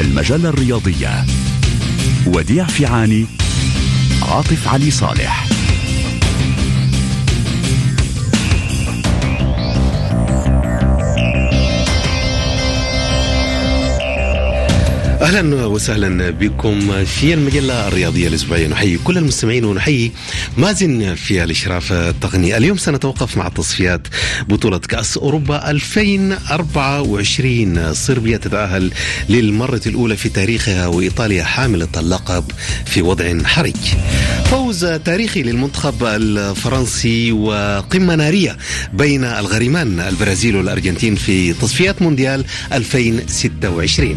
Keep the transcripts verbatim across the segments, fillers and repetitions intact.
المجلة الرياضية، وديع فيعاني، عاطف علي صالح. اهلا وسهلا بكم في المجله الرياضيه الاسبوعيه. نحيي كل المستمعين ونحيي مازن في الاشراف التقني. اليوم سنتوقف مع تصفيات بطوله كاس اوروبا ألفين وأربعة وعشرين. صربيا تتاهل للمره الاولى في تاريخها، وايطاليا حامله اللقب في وضع حرج. فوز تاريخي للمنتخب الفرنسي، وقمه ناريه بين الغريمان البرازيل والارجنتين في تصفيات مونديال ألفين وستة وعشرين.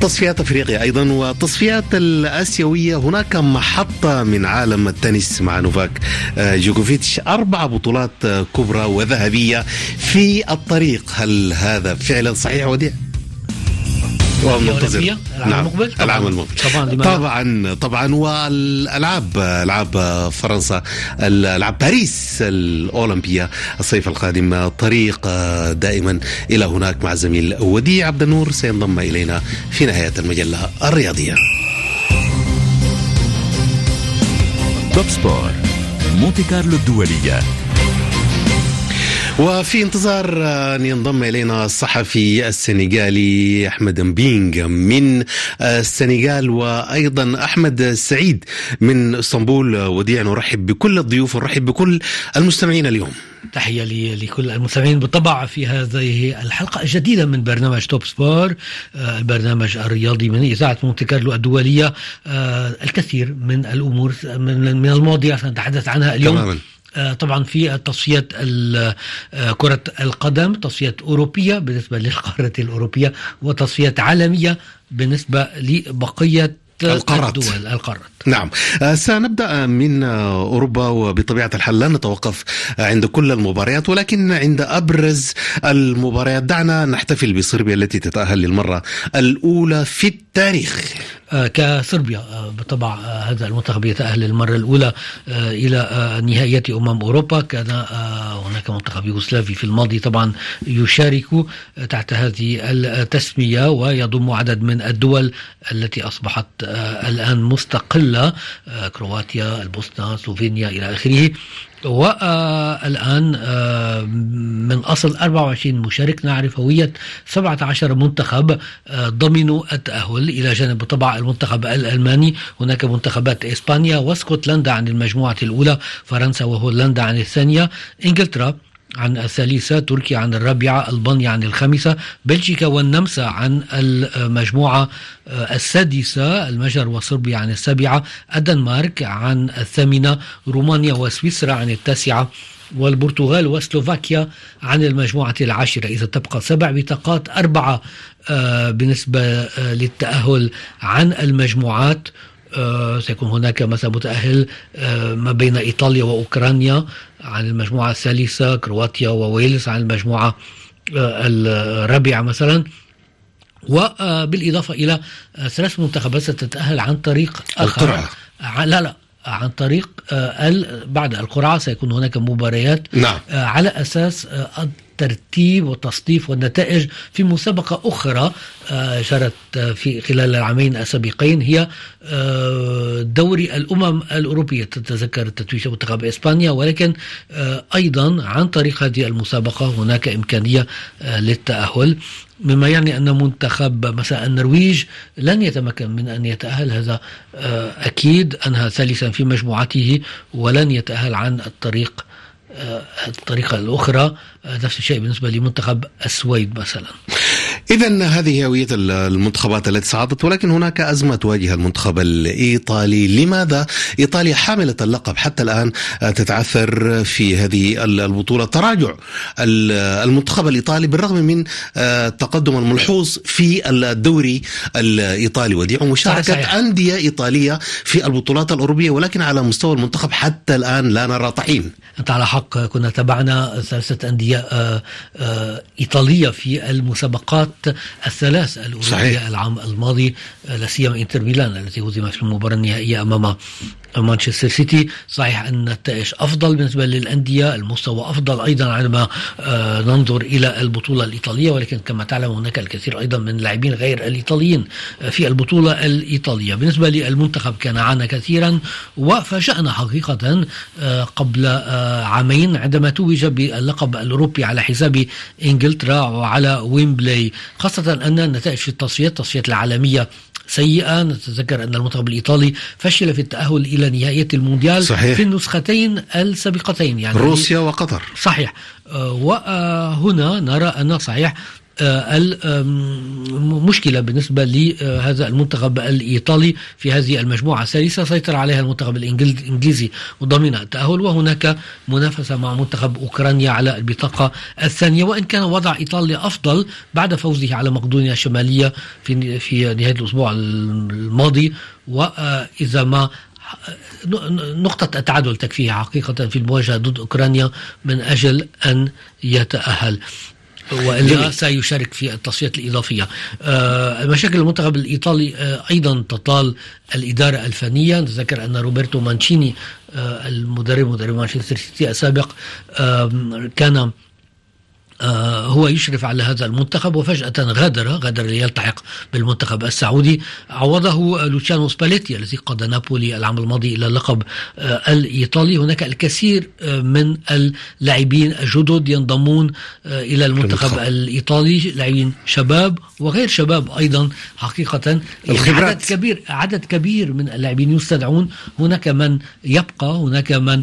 تصفيات افريقيا ايضا وتصفيات الاسيويه، هناك محطه من عالم التنس مع نوفاك جوكوفيتش. اربع بطولات كبرى وذهبيه في الطريق. هل هذا فعلا صحيح وديع؟ ومنتظر العام المقبل طبعا. العام المقبل طبعا طبعا, طبعاً. والالعاب العاب فرنسا، العاب باريس الاولمبيه الصيف القادم، طريق دائما الى هناك مع الزميل وديع عبد النور. سينضم الينا في نهايه المجله الرياضيه. توب سبور مونتي كارلو الدوليه. وفي انتظار أن ينضم إلينا الصحفي السنغالي أحمد مبينغ من السنغال، وأيضا أحمد سعيد من اسطنبول. وديع، نرحب بكل الضيوف ونرحب بكل المستمعين اليوم. تحية لي لكل المستمعين بالطبع في هذه الحلقة الجديدة من برنامج توب سبور، البرنامج الرياضي من إذاعة مونتي كارلو الدولية. الكثير من الأمور من المواضيع سنتحدث عنها اليوم تماما. طبعا في تصفيات كرة القدم، تصفيات أوروبية بالنسبة للقارة الأوروبية، وتصفيات عالمية بالنسبة لبقية القارات. الدول القارات. نعم، سنبدأ من أوروبا، وبطبيعة الحال لا نتوقف عند كل المباريات، ولكن عند أبرز المباريات دعنا نحتفل بصربيا التي تتأهل للمرة الأولى في التاريخ. كصربيا بالطبع هذا المنتخب يتأهل للمرة الأولى إلى نهائيات أمم أوروبا. كان هناك منتخب يوغوسلافي في الماضي طبعا يشارك تحت هذه التسمية، ويضم عدد من الدول التي أصبحت الآن مستقلة، كرواتيا، البوسنة، سلوفينيا إلى آخره. والآن من أصل أربعة وعشرين مشارك نعرف هوية سبعة عشر منتخب ضمنوا التأهل، إلى جانب طبعا المنتخب الألماني. هناك منتخبات إسبانيا واسكتلندا عن المجموعة الأولى، فرنسا وهولندا عن الثانية، إنجلترا عن الثالثة، تركيا عن الرابعة، ألبانيا عن الخامسة، بلجيكا والنمسا عن المجموعة السادسة، المجر وصربيا عن السابعة، الدنمارك عن الثامنة، رومانيا وسويسرا عن التاسعة، والبرتغال وسلوفاكيا عن المجموعة العاشرة. إذا تبقى سبع بطاقات، أربعة بالنسبة للتأهل عن المجموعات. آه سيكون هناك مثلا متأهل آه ما بين إيطاليا وأوكرانيا عن المجموعة الثالثة، كرواتيا وويلز عن المجموعة آه الرابعة مثلا، وبالإضافة إلى آه ثلاث منتخبات ستتأهل عن طريق آخر. لا لا عن طريق آه بعد القرعة سيكون هناك مباريات. نعم. آه على أساس آه ترتيب وتصنيف والنتائج في مسابقة أخرى جرت في خلال العامين السابقين، هي دوري الأمم الأوروبية. تتذكر تتويج منتخب إسبانيا، ولكن أيضا عن طريق هذه المسابقة هناك إمكانية للتأهل، مما يعني أن منتخب مثلا النرويج لن يتمكن من أن يتأهل. هذا أكيد أنها ثالثا في مجموعته ولن يتأهل عن الطريق الطريقة الأخرى. نفس الشيء بالنسبة لمنتخب السويد مثلا. إذن هذه هوية المنتخبات التي صعدت، ولكن هناك أزمة تواجه المنتخب الإيطالي. لماذا إيطاليا حاملة اللقب حتى الآن تتعثر في هذه البطولة؟ تراجع المنتخب الإيطالي بالرغم من التقدم الملحوظ في الدوري الإيطالي وديع، ومشاركة أندية إيطالية في البطولات الأوروبية، ولكن على مستوى المنتخب حتى الآن لا نرى طحين. أنت على حق، كنا تبعنا ثلاثة أندية إيطالية في المسابقات الثلاث الأوروبية العام الماضي، لا سيما إنتر ميلان التي هزم في المباراة النهائية أمام مانشستر سيتي. صحيح أن النتائج أفضل بالنسبة للأندية، المستوى أفضل أيضا عندما ننظر إلى البطولة الإيطالية، ولكن كما تعلم هناك الكثير أيضا من اللاعبين غير الإيطاليين في البطولة الإيطالية. بالنسبة للمنتخب كان عانى كثيرا وفاجأنا حقيقة قبل عامين عندما توج باللقب الأوروبي على حساب إنجلترا وعلى ويمبلي، خاصة أن نتائج التصفيات التصفيات العالمية سيئة. نتذكر أن المنتخب الإيطالي فشل في التأهل إلى نهائية المونديال صحيح. في النسختين السابقتين يعني روسيا وقطر صحيح. وهنا نرى أن صحيح المشكلة بالنسبة لهذا المنتخب الإيطالي في هذه المجموعة الثالثة، سيطر عليها المنتخب الإنجليزي وضمن التأهل، وهناك منافسة مع منتخب أوكرانيا على البطاقة الثانية، وإن كان وضع إيطاليا أفضل بعد فوزه على مقدونيا الشمالية في في نهاية الأسبوع الماضي، وإذا ما نقطة التعادل تكفيها حقيقة في المواجهة ضد أوكرانيا من أجل أن يتأهل، وإلا سيشارك في التصفيات الإضافية. آه مشاكل المنتخب الإيطالي آه أيضا تطال الإدارة الفنية. نتذكر أن روبرتو مانشيني آه المدرب مدرب مانشستر سيتي السابق آه كان آه هو يشرف على هذا المنتخب، وفجأة غادر غادر ليلتحق بالمنتخب السعودي. عوضه لوتشانو سباليتي الذي قاد نابولي العام الماضي إلى اللقب آه الإيطالي. هناك الكثير آه من اللاعبين الجدد ينضمون آه إلى المنتخب الإيطالي، لاعبين شباب وغير شباب أيضا حقيقة. عدد كبير عدد كبير من اللاعبين يستدعون، هناك من يبقى، هناك من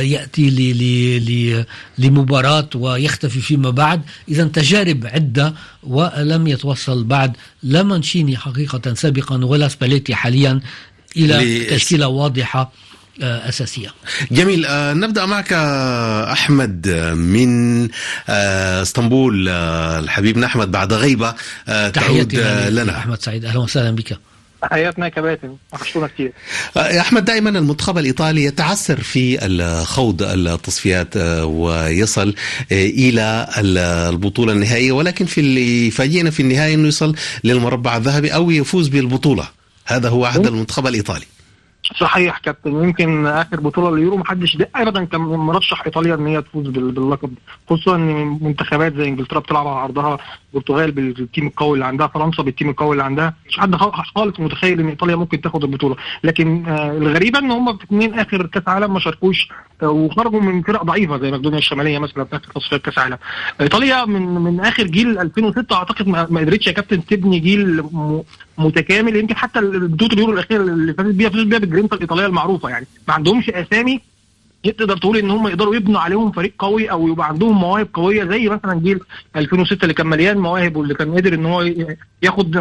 يأتي لي لي لمباراة ويختفي فيما بعد. إذا تجارب عدة ولم يتوصل بعد لا مانشيني حقيقة سابقا ولا سباليتي حاليا إلى تشكيلة واضحة أساسية. جميل، نبدأ معك أحمد من اسطنبول. الحبيبنا أحمد بعد غيبة تعود لنا. أحمد سعيد، أهلا وسهلا بك. حياتنا كباتن وحشونا كتير يا أحمد. دائما المنتخب الإيطالي يتعثر في الخوض التصفيات ويصل إلى البطولة النهائية، ولكن في اللي يفاجئنا في النهاية أنه يصل للمربع الذهبي أو يفوز بالبطولة. هذا هو عهد المنتخب الإيطالي. صحيح كابتن، يمكن آخر بطولة اليورو محدش أبدا كان مرشح إيطاليا أن هي تفوز باللقب، خصوصا أن منتخبات زي إنجلترا بتلعب على عرضها، البرتغال بالتيم القوي اللي عندها، فرنسا بالتيم القوي اللي عندها، مش حد خالص متخيل أن إيطاليا ممكن تاخد البطولة. لكن آه الغريبة أن هم الاثنين آخر كأس عالم ما شاركوش آه وخرجوا من فرق ضعيفة زي مقدونيا الشمالية مثلا في آخر تصفيات كأس عالم. إيطاليا من من آخر جيل ألفين وستة أعتقد ما قدرتش يا كابتن تبني جيل م... متكامل. يمكن حتى البطولة اليورو الأخيرة اللي فازت بيها فازت بيها بالجرينتا الإيطالية المعروفة، يعني ما عندهمش أسامي تقدر تقول ان هم يقدروا يبنوا عليهم فريق قوي او يبقى عندهم مواهب قويه زي مثلا جيل ألفين وستة اللي كان مليان مواهب واللي كان قادر ان هو ياخد.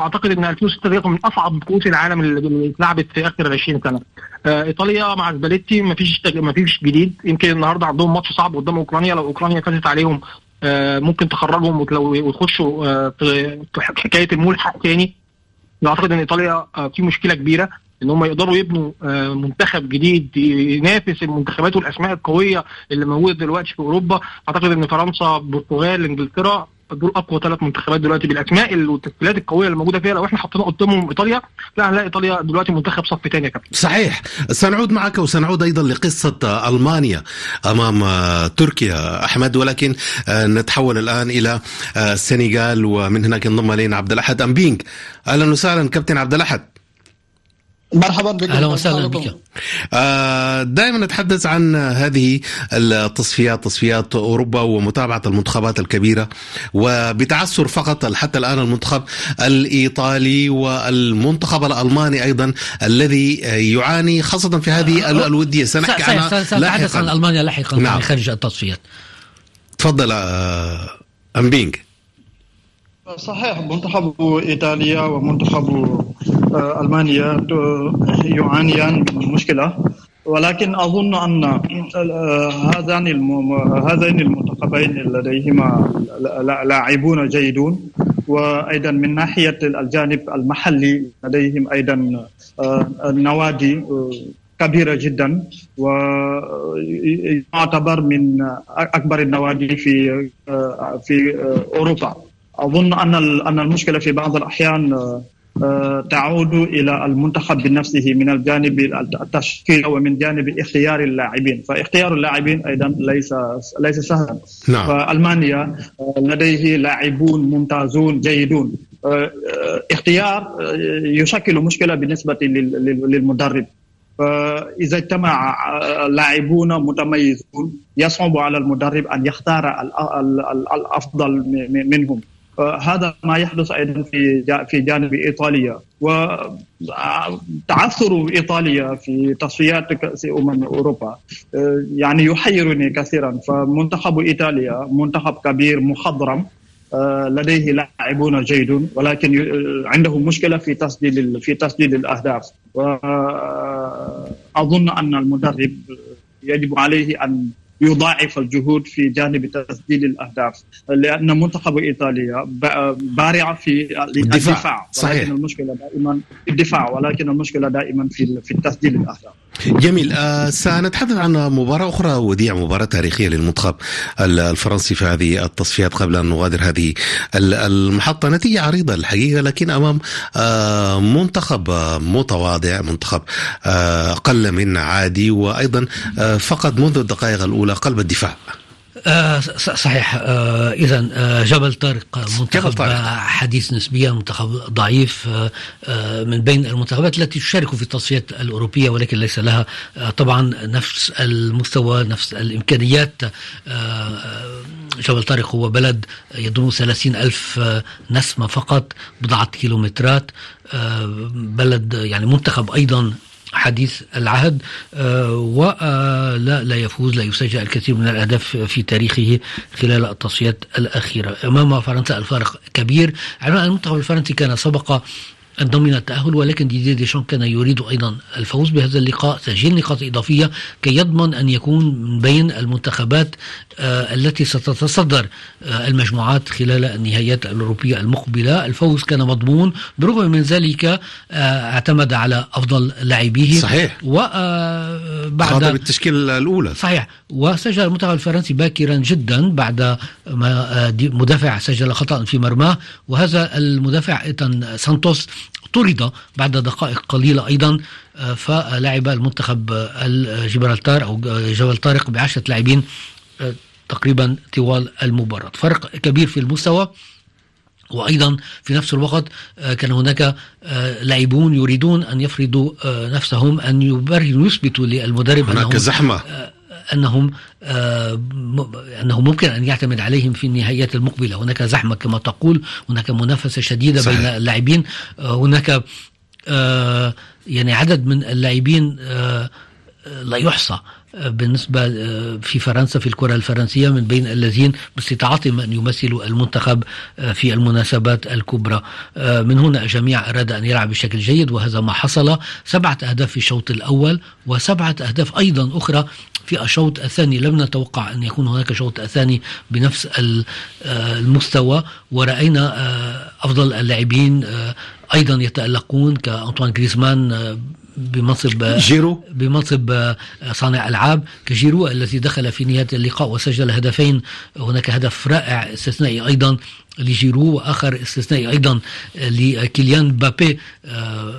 اعتقد ان ألفين وستة دي من اصعب كؤوس العالم اللي اتلعبت في اخر عشرين سنه. ايطاليا مع سباليتي مفيش مفيش جديد. يمكن النهارده عندهم ماتش صعب قدام اوكرانيا، لو اوكرانيا فازت عليهم ممكن تخرجهم وتخشوا في حكايه الملحق تاني. اعتقد ان ايطاليا في مشكله كبيره ان هم يقدروا يبنوا منتخب جديد ينافس المنتخبات والاسماء القويه اللي موجوده دلوقتي في اوروبا. اعتقد ان فرنسا، البرتغال، انجلترا دول اقوى ثلاث منتخبات دلوقتي بالاسماء والتشكيلات القويه اللي موجوده فيها. لو احنا حطينا قدامهم ايطاليا لا هنلاقي ايطاليا دلوقتي منتخب صف ثاني يا كابتن. صحيح، سنعود معك وسنعود ايضا لقصه المانيا امام تركيا احمد، ولكن نتحول الان الى السنغال ومن هناك انضم الينا عبد الاحد امبينج. اهلا وسهلا كابتن عبد الاحد. مرحبا بكم. اهلا وسهلا بك. دائما نتحدث عن هذه التصفيات، تصفيات اوروبا ومتابعه المنتخبات الكبيره، وبتعثر فقط حتى الان المنتخب الايطالي والمنتخب الالماني ايضا الذي يعاني خاصه في هذه الوديه. سنحكي عنها سنتحدث عن المانيا لاحقا. نعم. خارج التصفيات تفضل امبينج. صحيح، منتخب إيطاليا ومنتخب ألمانيا يعانيان من مشكلة، ولكن أظن أن هذان هذين المنتخبين لديهما لاعبون جيدون، وأيضا من ناحية الجانب المحلي لديهم أيضا نوادي كبيرة جدا ويعتبر من أكبر النوادي في في أوروبا. أظن أن أن المشكلة في بعض الأحيان تعود إلى المنتخب بنفسه من الجانب التشكيل ومن جانب اختيار اللاعبين، فاختيار اللاعبين أيضا ليس ليس سهلا. نعم. فألمانيا لديه لاعبون ممتازون جيدون، اختيار يشكل مشكلة بالنسبة للمدرب. إذا اجتمع لاعبون متميزون يصعب على المدرب أن يختار الأفضل منهم. هذا ما يحدث أيضا في في جانب إيطاليا، وتعثر إيطاليا في تصفيات كأس أمم أوروبا يعني يحيرني كثيرا. فمنتخب إيطاليا منتخب كبير مخضرم، لديه لاعبون جيدون، ولكن عندهم مشكلة في تسجيل في تسجيل الأهداف. وأظن أن المدرب يجب عليه أن يضاعف الجهود في جانب تسجيل الأهداف، لأن منتخب إيطاليا بارع في الدفاع. صحيح. ولكن المشكلة دائما الدفاع، ولكن المشكلة دائما في في تسجيل الأهداف. جميل. آه سنتحدث عن مباراة أخرى وديع، مباراة تاريخية للمنتخب الفرنسي في هذه التصفيات قبل أن نغادر هذه المحطة. نتيجة عريضة الحقيقة، لكن أمام آه منتخب متواضع، منتخب آه أقل من عادي، وأيضا آه فقط منذ الدقائق الأولى قلب الدفاع. آه صحيح. آه إذن آه جبل طارق منتخب حديث نسبيا، منتخب ضعيف آه آه من بين المنتخبات التي تشارك في التصفيات الأوروبية، ولكن ليس لها آه طبعا نفس المستوى نفس الإمكانيات. آه جبل طارق هو بلد يضم ثلاثين ألف آه نسمة فقط، بضعة كيلومترات، آه بلد يعني منتخب أيضا حديث العهد، ولا لا يفوز لا يسجل الكثير من الأهداف في تاريخه خلال التصفيات الأخيرة. أمام فرنسا الفارق كبير. المنتخب الفرنسي كان سبق أن ضمن التأهل، ولكن ديدي ديشان كان يريد أيضا الفوز بهذا اللقاء، تسجيل نقاط إضافية كي يضمن أن يكون من بين المنتخبات التي ستتصدر المجموعات خلال النهائيات الأوروبية المقبلة. الفوز كان مضمون، برغم من ذلك اعتمد على أفضل لاعبيه. صحيح. وبعد بالتشكيل الأولى. صحيح. وسجل المنتخب الفرنسي باكرا جدا بعد ما مدافع سجل خطأ في مرماه، وهذا المدافع إيتان سانتوس طرد بعد دقائق قليلة أيضا. فلعب المنتخب الجبرالتار أو جبل طارق بعشرة لاعبين تقريبا طوال المباراة. فرق كبير في المستوى، وأيضا في نفس الوقت كان هناك لاعبون يريدون أن يفرضوا نفسهم، أن يبرهنوا يثبتوا للمدرب هناك زحمة أنهم آه أنه ممكن أن يعتمد عليهم في النهائيات المقبلة. هناك زحمة كما تقول، هناك منافسة شديدة. صحيح. بين اللاعبين. آه هناك آه يعني عدد من اللاعبين آه لا يحصى بالنسبة في فرنسا في الكرة الفرنسية، من بين الذين باستطاعتهم أن يمثلوا المنتخب في المناسبات الكبرى. من هنا الجميع أراد أن يلعب بشكل جيد، وهذا ما حصل. سبعة أهداف في الشوط الأول، وسبعة أهداف أيضا أخرى في الشوط الثاني. لم نتوقع أن يكون هناك شوط ثاني بنفس المستوى، ورأينا أفضل اللاعبين أيضا يتألقون، كأنطوان غريزمان بمنصب جيرو بمنصب صانع العاب، كجيرو الذي دخل في نهاية اللقاء وسجل هدفين. هناك هدف رائع استثنائي أيضا لجيرو، وآخر استثنائي أيضا لكيليان مبابي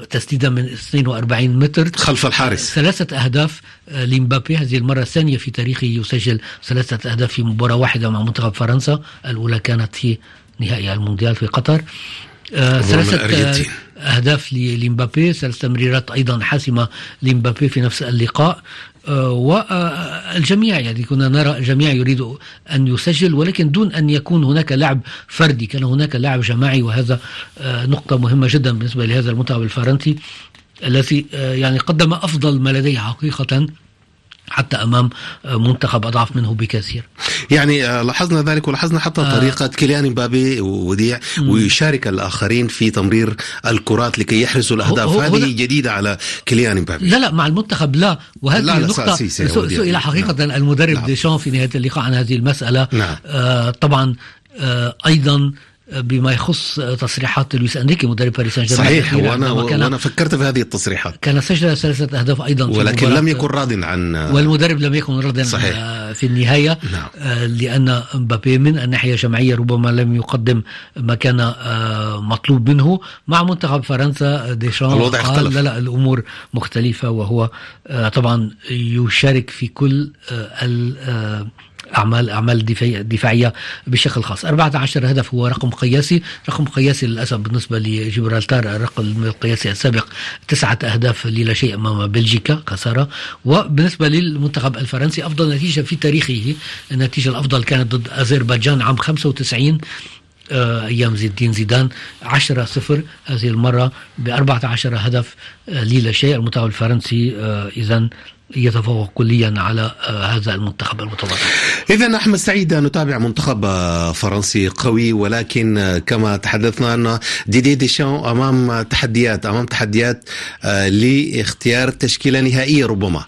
تسديدا من اثنين وأربعين متر خلف الحارس. ثلاثة أهداف لمبابي، هذه المرة الثانية في تاريخه يسجل ثلاثة أهداف في مباراة واحدة مع منتخب فرنسا. الأولى كانت في نهائي المونديال في قطر. آه ثلاثة أهداف لمبابي، ثلاث تمريرات أيضا حاسمة لمبابي في نفس اللقاء. آه والجميع يعني كنا نرى الجميع يريد أن يسجل، ولكن دون أن يكون هناك لعب فردي، كان هناك لعب جماعي. وهذا آه نقطة مهمة جدا بالنسبة لهذا المنتخب الفرنسي الذي آه يعني قدم أفضل ما لديه حقيقة، حتى أمام منتخب أضعف منه بكثير. يعني لاحظنا ذلك، ولاحظنا حتى آه طريقة كيليان مبابي وديع ويشارك الآخرين في تمرير الكرات لكي يحرزوا الأهداف. هذه جديدة على كيليان مبابي. لا لا مع المنتخب لا. وهذه النقطة سئل حقيقة نعم. المدرب نعم. ديشان في نهاية اللقاء عن هذه المسألة. نعم. آه طبعا آه أيضا بما يخص تصريحات لويس أنريكي مدرب باريس سان جيرمان. صحيح، وأنا, وأنا فكرت في هذه التصريحات. كان سجل ثلاثة أهداف أيضا، ولكن لم يكن راضيا عن، والمدرب لم يكن راضيا في النهاية. نعم. لأن مبابي من الناحية الجماعية ربما لم يقدم ما كان مطلوب منه. مع منتخب فرنسا ديشان الوضع اختلف، لا لا الأمور مختلفة، وهو طبعا يشارك في كل ال أعمال أعمال دفاعية, دفاعية بشكل خاص. أربعة عشر هدف هو رقم قياسي، رقم قياسي للأسف بالنسبة لجبرالتار. الرقم القياسي السابق تسعة أهداف للا شيء أمام بلجيكا، خسارة. وبالنسبة للمنتخب الفرنسي أفضل نتيجة في تاريخه، النتيجة الأفضل كانت ضد أذربيجان عام خمسة وتسعين أيام زين الدين زيدان، عشرة صفر. هذه المرة بأربعة عشر هدف للا شيء. المنتخب الفرنسي إذن يتفوق كليا على هذا المنتخب المتواضع. إذا أحمد سعيد، نتابع منتخب فرنسي قوي، ولكن كما تحدثنا أن ديدي ديشان أمام تحديات أمام تحديات لاختيار تشكيلة نهائية، ربما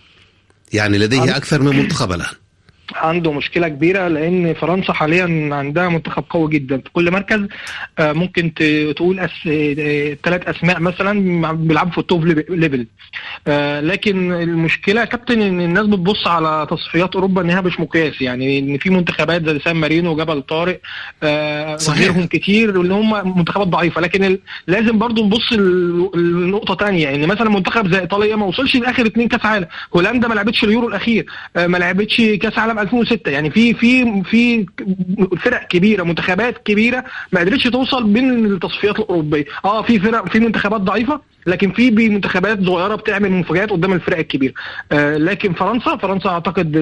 يعني لديه أكثر من منتخب الآن. عنده مشكلة كبيرة، لأن فرنسا حاليا عندها منتخب قوي جدا في كل مركز. ممكن تقول أس... ثلاث أسماء مثلا بيلعبوا في التوب ليفل، لكن المشكلة كابتن إن الناس بتبص على تصفيات أوروبا إنها مش مقياس، يعني إن في منتخبات زي سان مارينو وجبل طارق وغيرهم كتير اللي هم منتخبات ضعيفة. لكن ال... لازم برضو نبص لنقطة تانية، يعني مثلا منتخب زي إيطاليا ما وصلش لآخر اتنين كأس عالم، هولندا ما لعبتش اليورو الأخير، ما لعبتش كأس عالم ألفين وستة. يعني في في في فرق كبيره، منتخبات كبيره ما قدرتش توصل بين التصفيات الاوروبيه. اه في فرق، في منتخبات ضعيفه، لكن في منتخبات صغيره بتعمل مفاجات قدام الفرق الكبيره. آه لكن فرنسا فرنسا اعتقد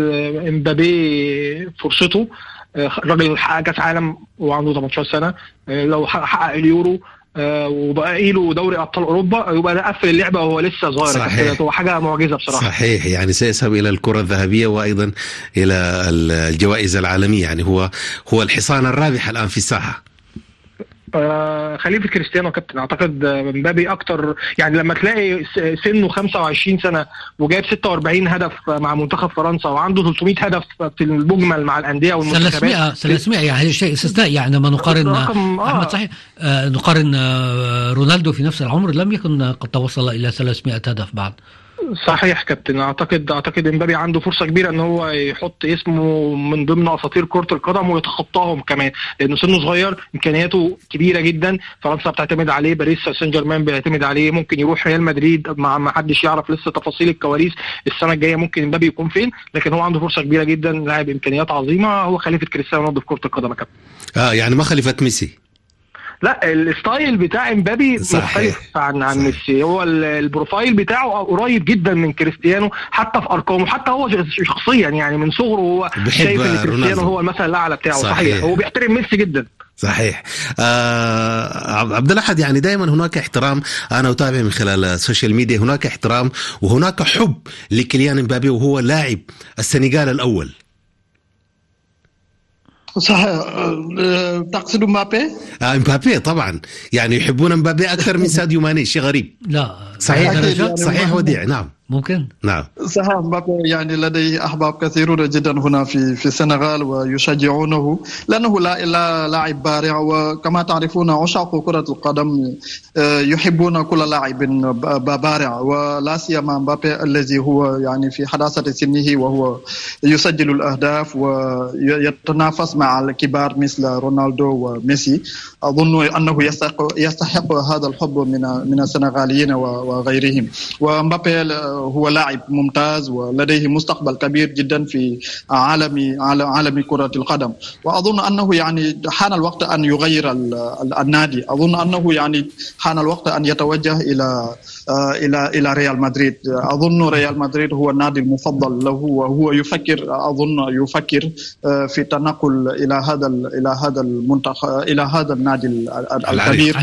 امبابي فرصته، آه الراجل حقق كاس عالم وعنده تمنتاشر سنه، آه لو حقق اليورو آه وبقى له دوري ابطال اوروبا، يبقى ده قفل اللعبه وهو لسه صغير. هو حاجه معجزه بصراحه. صحيح، يعني سيذهب الى الكره الذهبيه وايضا الى الجوائز العالميه، يعني هو هو الحصان الرابح الان في الساحه. آه خليفه كريستيانو كابتن، اعتقد مبابي اكتر، يعني لما تلاقي سنه خمسة وعشرين سنه وجايب ستة وأربعين هدف مع منتخب فرنسا وعنده ثلاثمية هدف في المجمل مع الانديه والمنتخبات. ثلاثمية يعني شيء استثنائي، يعني ما نقارن آه. احمد صحيح، آه نقارن آه رونالدو في نفس العمر لم يكن قد توصل الى ثلاثمية هدف بعد. صحيح كابتن، اعتقد اعتقد امبابي عنده فرصه كبيره ان هو يحط اسمه من ضمن اساطير كره القدم ويتخطاهم كمان، لانه سنه صغير، امكانياته كبيره جدا. فرنسا بتعتمد عليه، باريس سان جيرمان بيعتمد عليه، ممكن يروح ريال مدريد، مع ما حدش يعرف لسه تفاصيل الكواليس السنه الجايه ممكن امبابي يكون فين، لكن هو عنده فرصه كبيره جدا، لاعب امكانيات عظيمه، هو خليفه كريستيانو رونالدو في كره القدم يا كابتن. اه يعني ما خليفه ميسي، لا الستايل بتاع امبابي مختلف عن عن ميسي، هو البروفايل بتاعه قريب جدا من كريستيانو حتى في ارقامه، حتى هو شخصيا يعني من صغره هو شايف ان كريستيانو هو المثل الاعلى بتاعه. صحيح. صحيح، هو بيحترم ميسي جدا. صحيح. آه عبد الأحد، يعني دائما هناك احترام، انا اتابع من خلال السوشيال ميديا، هناك احترام وهناك حب لكيليان امبابي وهو لاعب السنغال الاول. صح، تقصد مبابي؟ آه مبابي طبعا، يعني يحبون مبابي أكثر من ساديو ماني، شيء غريب. لا صحيح، يعني صحيح وديع. نعم ممكن. نعم صح، مبابي يعني لديه أحباب كثيرون جدا هنا في في السنغال ويشجعونه، لأنه لا لاعب بارع، وكما تعرفون عشاق كرة القدم يحبون كل لاعب بارع، ولا سيما مبابي الذي هو يعني في حداثة سنه وهو يسجل الأهداف ويتنافس مع الكبار مثل رونالدو وميسي. أظن أنه يستحق يستحق هذا الحب من من السنغاليين وغيرهم. ومبابي هو لاعب ممتاز ولديه مستقبل كبير جدا في عالم عالم كرة القدم، وأظن أنه يعني حان الوقت أن يغير النادي. أظن أنه يعني حان الوقت أن يتوجه إلى إلى إلى ريال مدريد. أظن ريال مدريد هو النادي المفضل له، وهو يفكر أظن يفكر في التنقل إلى هذا إلى هذا المنتخب إلى هذا النادي الكبير،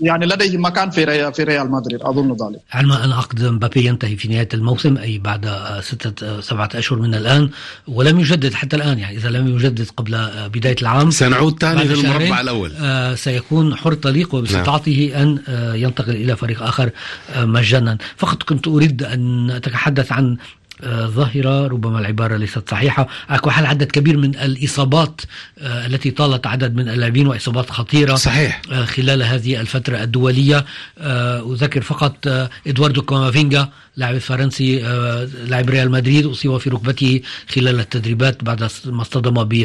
يعني لديه مكان في في ريال مدريد أظن ذلك. علما أن عقد مبابي ينتهي في نهاية الموسم، أي بعد ستة سبعة أشهر من الآن، ولم يجدد حتى الآن. يعني إذا لم يجدد قبل بداية العام سنعود ثاني في المربع الأول، آه سيكون حر طليق وباستطاعته نعم. أن آه ينتقل إلى فريق آخر مجانا. فقط كنت أريد أن أتحدث عن ظاهرة، ربما العبارة ليست صحيحة، أكو حال عدد كبير من الإصابات التي طالت عدد من اللاعبين وإصابات خطيرة صحيح خلال هذه الفترة الدولية. أذكر فقط إدواردو كامافينجا لاعب الفرنسي لاعب ريال مدريد أصيب في ركبته خلال التدريبات بعد ما اصطدم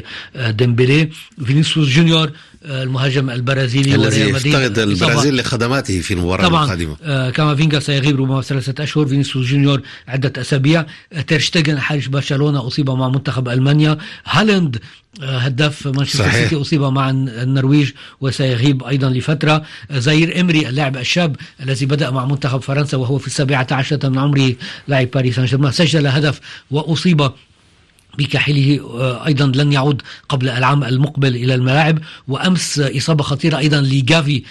بديمبلي. فينيسيوس جونيور المهاجم البرازيلي الذي يفتقد البرازيل لخدماته في المباراة القادمة. طبعا كامافينجا سيغيب ربما ثلاثة أشهر، فينيسيوس جونيور عدة أسابيع، تيرشتيغن حارس برشلونة أصيب مع منتخب ألمانيا، هالاند هداف مانشستر سيتي أصيب مع النرويج وسيغيب أيضا لفترة، زاير إمري اللاعب الشاب الذي بدأ مع منتخب فرنسا وهو في السابعة عشرة من عمره لاعب باريس سان جيرمان سجل هدف وأصيب بكاحله أيضا، لن يعود قبل العام المقبل إلى الملاعب. وأمس إصابة خطيرة أيضا لجافي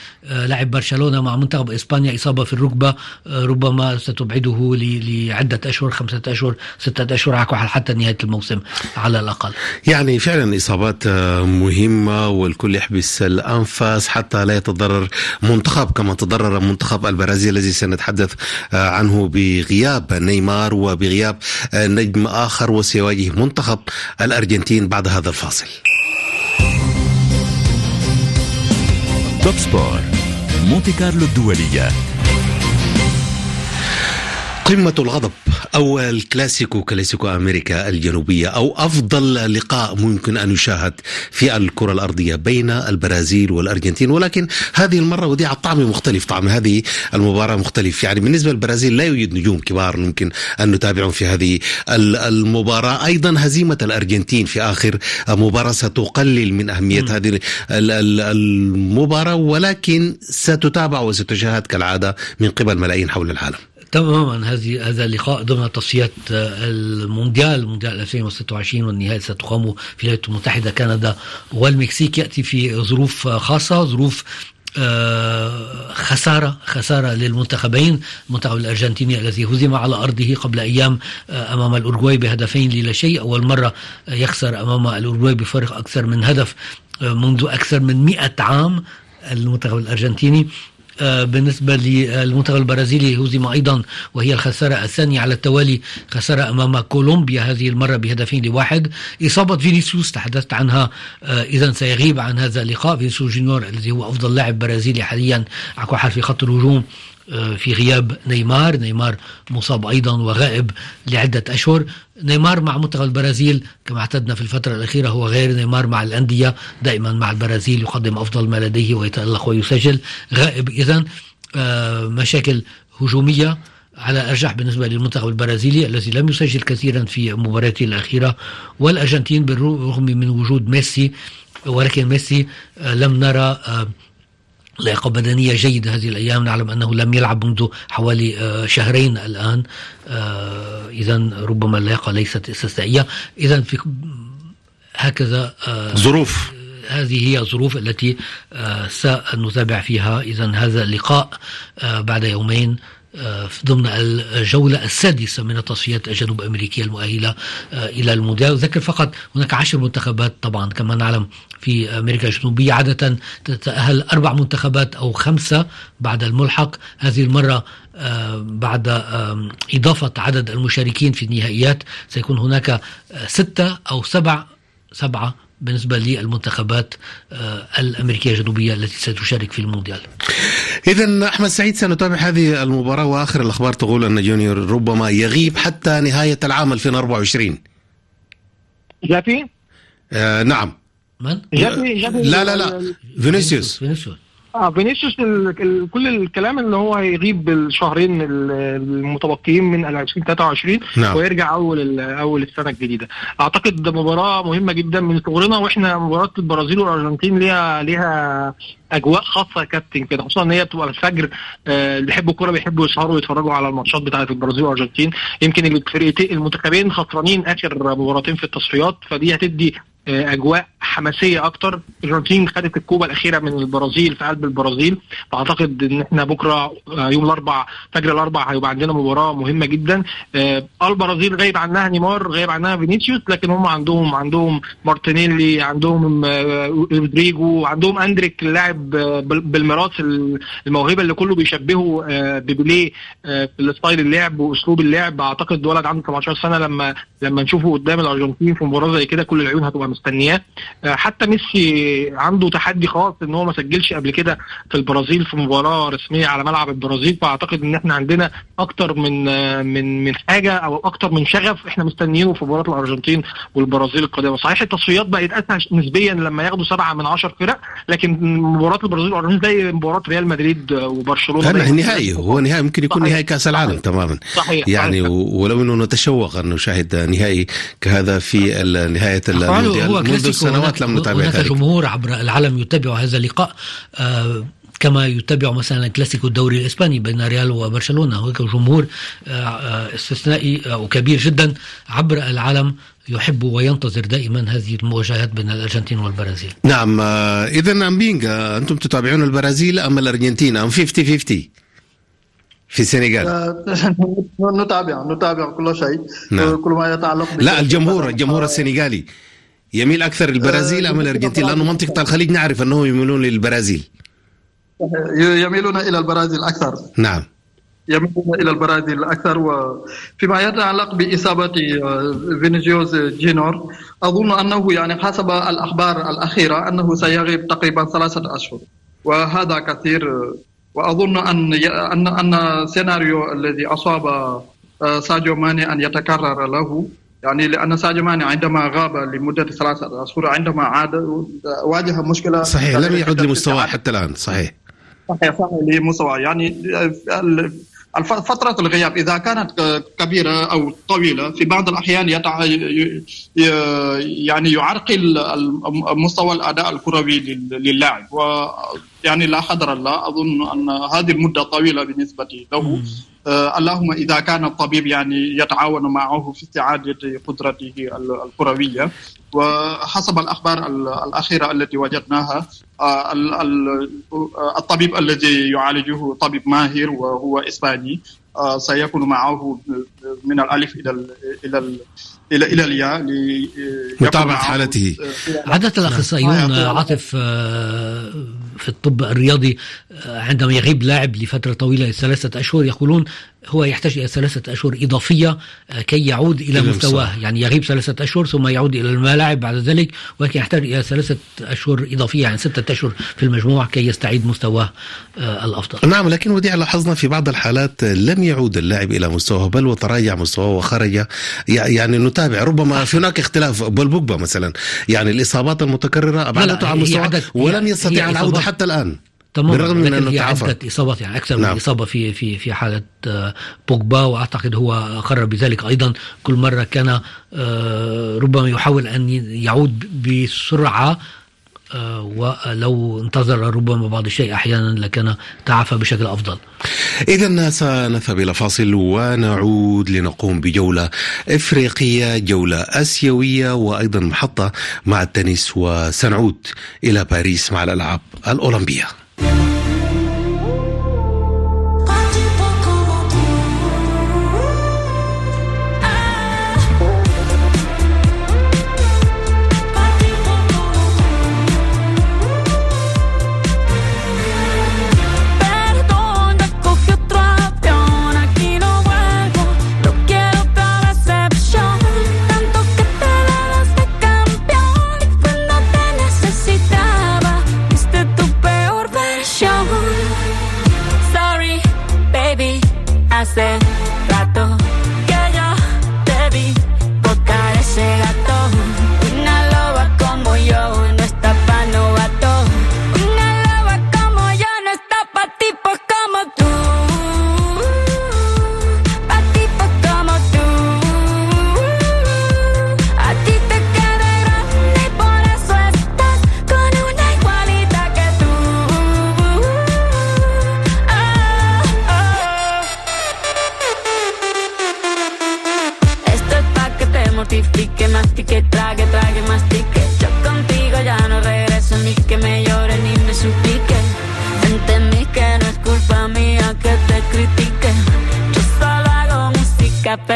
لاعب برشلونة مع منتخب إسبانيا، إصابة في الركبة ربما ستبعده لعدة أشهر، خمسة أشهر ستة أشهر حتى نهاية الموسم على الأقل. يعني فعلا إصابات مهمة والكل يحبس الأنفاس حتى لا يتضرر منتخب كما تضرر منتخب البرازيل الذي سنتحدث عنه بغياب نيمار وبغياب نجم آخر، وسيواجه منتخب منتخب الأرجنتين بعد هذا الفاصل. توب سبور مونتي كارلو الدولية. قمة الغضب، أول كلاسيكو كلاسيكو أمريكا الجنوبية أو أفضل لقاء ممكن أن يشاهد في الكرة الأرضية بين البرازيل والأرجنتين، ولكن هذه المرة وضع طعم مختلف، طعم هذه المباراة مختلف. يعني بالنسبة للبرازيل لا يوجد نجوم كبار ممكن أن نتابعهم في هذه المباراة. أيضا هزيمة الأرجنتين في آخر مباراة ستقلل من أهمية م. هذه المباراة، ولكن ستتابع وستشاهد كالعادة من قبل ملايين حول العالم. تماما، هذه هذا اللقاء ضمن تصفيات المونديال مونديال ألفين وستة وعشرين، والنهاية ستقام في الولايات المتحدة، كندا والمكسيك. يأتي في ظروف خاصة، ظروف آه خسارة خسارة للمنتخبين. المنتخب الأرجنتيني الذي هزم على أرضه قبل أيام آه أمام الأورجواي بهدفين للا شيء، أول مرة آه يخسر أمام الأورجواي بفارق أكثر من هدف آه منذ أكثر من مئة عام المنتخب الأرجنتيني. بالنسبة للمنتخب البرازيلي هزم أيضا، وهي الخسارة الثانية على التوالي، خسارة أمام كولومبيا هذه المرة بهدفين لواحد. إصابة فينيسيوس تحدثت عنها، إذن سيغيب عن هذا اللقاء. فينيسيوس جونيور الذي هو أفضل لاعب برازيلي حاليا في خط الهجوم في غياب نيمار، نيمار مصاب أيضا وغائب لعدة أشهر. نيمار مع منتخب البرازيل كما اعتدنا في الفترة الأخيرة هو غير نيمار مع الأندية، دائما مع البرازيل يقدم أفضل ما لديه ويتألق ويسجل، غائب إذن. مشاكل هجومية على الأرجح بالنسبة للمنتخب البرازيلي الذي لم يسجل كثيرا في مباراته الأخيرة، والأرجنتين بالرغم من وجود ميسي، ولكن ميسي لم نرى لياقة بدنية جيدة هذه الأيام، نعلم أنه لم يلعب منذ حوالي شهرين الآن، إذن ربما اللياقة ليست استثنائية. إذن في هكذا ظروف، هذه هي الظروف التي سنتابع فيها إذن هذا اللقاء بعد يومين ضمن الجولة السادسة من التصفيات الجنوب أمريكية المؤهلة إلى المونديال. ذكر فقط هناك عشر منتخبات طبعا كما نعلم في أمريكا الجنوبية، عادة تتأهل أربع منتخبات أو خمسة بعد الملحق، هذه المرة بعد إضافة عدد المشاركين في النهائيات سيكون هناك ستة أو سبع سبعة بالنسبة للمنتخبات الأمريكية الجنوبية التي ستشارك في المونديال. إذن أحمد سعيد سنتابع هذه المباراة، وآخر الأخبار تقول أن جونيور ربما يغيب حتى نهاية العام ألفين وأربعة وعشرين. جافي؟ آه نعم. من؟ جافي جافي لا لا لا فينيسيوس فينيسيوس اه فينيسيوس كل الكلام اللي هو هيغيب بالشهرين المتبقيين من ألفين وثلاثة وعشرين نعم. ويرجع اول اول السنه الجديده. اعتقد مباراه مهمه جدا من صغرنا، واحنا مباراه البرازيل والارجنتين ليها ليها اجواء خاصه كابتن كده، خصوصا ان هي بتبقى الفجر، آه اللي بيحبوا الكوره بيحبوا يسهروا ويتفرجوا على الماتشات بتاعه البرازيل والارجنتين. يمكن الفرقتين المنتخبين خسرانين اخر مباراتين في التصفيات، فدي هتدي أجواء حماسية أكتر. الأرجنتين خدت الكوبا الأخيرة من البرازيل في قلب البرازيل، فأعتقد إن إحنا بكرة يوم الأربعاء فجر الأربعاء هيبقى عندنا مباراة مهمة جدا. البرازيل غايب عنها نيمار، غايب عنها فينيسيوس، لكن هم عندهم عندهم مارتينيلي، عندهم رودريجو، عندهم أندريك اللاعب بالميراث الموهبه اللي كله بيشبهه ببيليه في ستايل اللعب واسلوب اللعب. اعتقد ولد عنده سبعتاشر سنه لما لما نشوفه قدام الارجنتين في مباراه زي كده كل العيون هتبقى مستنياه. حتى ميسي عنده تحدي خاص ان هو ما سجلش قبل كده في البرازيل في مباراه رسميه على ملعب البرازيل، فاعتقد ان احنا عندنا اكتر من من من حاجه او اكتر من شغف احنا مستنيينه في مباراه الارجنتين والبرازيل القادمه. صحيح التصفيات بقت اسهل نسبيا لما ياخدوا سبعه من عشر فرق، لكن مباراه البرازيل والارجنتين زي مباراه ريال مدريد وبرشلونه النهائي هو نهائي ممكن يكون نهائي كاس العالم تماما. صحيح يعني صحيح. ولو انه نتشوق ان نشاهد نهائي كهذا في نهايه المونديال منذ سنوات لم نتابع ذلك. جمهور عبر العالم يتابع هذا اللقاء آه كما يتابع مثلا كلاسيكو الدوري الإسباني بين ريال وبرشلونة. هناك جمهور استثنائي وكبير جدا عبر العالم يحب وينتظر دائما هذه المواجهات بين الأرجنتين والبرازيل. نعم إذا أم بينغا أنتم تتابعون البرازيل أم الأرجنتين أم خمسين خمسين في السنغال؟ نتابع نتابع كل شيء نعم. كل ما يتعلق لا الجمهور الجمهور السنغالي يميل أكثر البرازيل أم الأرجنتين؟ لأنه منطقة الخليج نعرف أنهم يميلون للبرازيل، يميلون إلى البرازيل أكثر. نعم يميلون إلى البرازيل أكثر. وفيما يتعلق بإصابة فينيسيوس جينيور أظن أنه يعني حسب الأخبار الأخيرة أنه سيغيب تقريبا ثلاثة أشهر وهذا كثير. وأظن أن أن أن السيناريو الذي أصاب ساديو ماني أن يتكرر له، يعني لأن ساديو ماني عندما غاب لمدة ثلاثة أشهر عندما عاد واجه مشكلة. صحيح لم يعد لمستواه حتى الآن. صحيح صحيح صحيح لمستواه. يعني فترة الغياب إذا كانت كبيرة أو طويلة في بعض الأحيان يتع... يعني يعرقل مستوى الأداء الكروي للاعب، ويعني لا قدر الله أظن أن هذه المدة طويلة بالنسبة له. آه اللهم إذا كان الطبيب يعني يتعاون معه في استعادة قدرته الكروية. وحسب الأخبار الأخيرة التي وجدناها آه الطبيب الذي يعالجه طبيب ماهر وهو إسباني آه سيكون معه من الألف إلى ال إلى ال إلى إلى الياء لمتابعة حالته. عادة الأخصائيون عاطف في الطب الرياضي عندما يغيب لاعب لفترة طويلة ثلاثة أشهر يقولون هو يحتاج إلى ثلاثة أشهر إضافية كي يعود إلى مستواه. يعني يغيب ثلاثة أشهر ثم يعود إلى الملاعب بعد ذلك، ولكن يحتاج إلى ثلاثة أشهر إضافية يعني ستة أشهر في المجموع كي يستعيد مستواه الأفضل. نعم لكن وديع لاحظنا في بعض الحالات لم يعود اللاعب إلى مستواه بل وتراجع مستواه وخرج. يعني نتابع ربما في هناك اختلاف. بالبوجبا مثلا يعني الإصابات المتكررة أبعدته عن مستواه ولم يستطيع العودة حتى الآن بالرغم من أنه تعافى. إصابات يعني أكثر نعم. من إصابة في في في حالة بوجبا، وأعتقد هو أقر بذلك أيضا. كل مرة كان ربما يحاول أن يعود بسرعة ولو انتظر ربما بعض الشيء أحيانا لكان تعافى بشكل أفضل. إذن سنذهب إلى فاصل ونعود لنقوم بجولة إفريقية جولة آسيوية وأيضا محطة مع التنس، وسنعود إلى باريس مع الألعاب الأولمبية.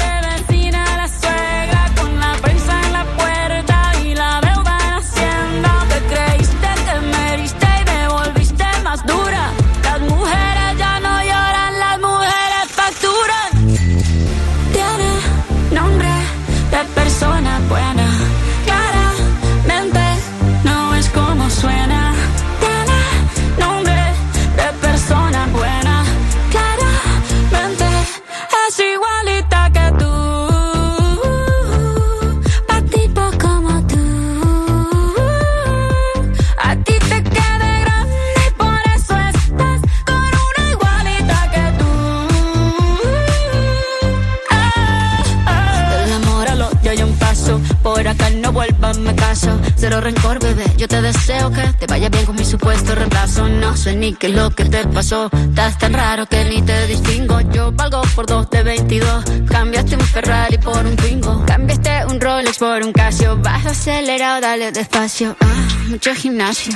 de vecina a la suegra con la prensa en la puerta y la deuda haciendo. cero rencor, bebé. Yo te deseo que te vaya bien con mi supuesto reemplazo. No sé ni qué es lo que te pasó. Estás tan raro que ni te distingo. Yo valgo por dos de veintidós. Cambiaste un Ferrari por un Twingo. Cambiaste un Rolex por un Casio. Vas acelerado, dale despacio. Ah, mucho gimnasio.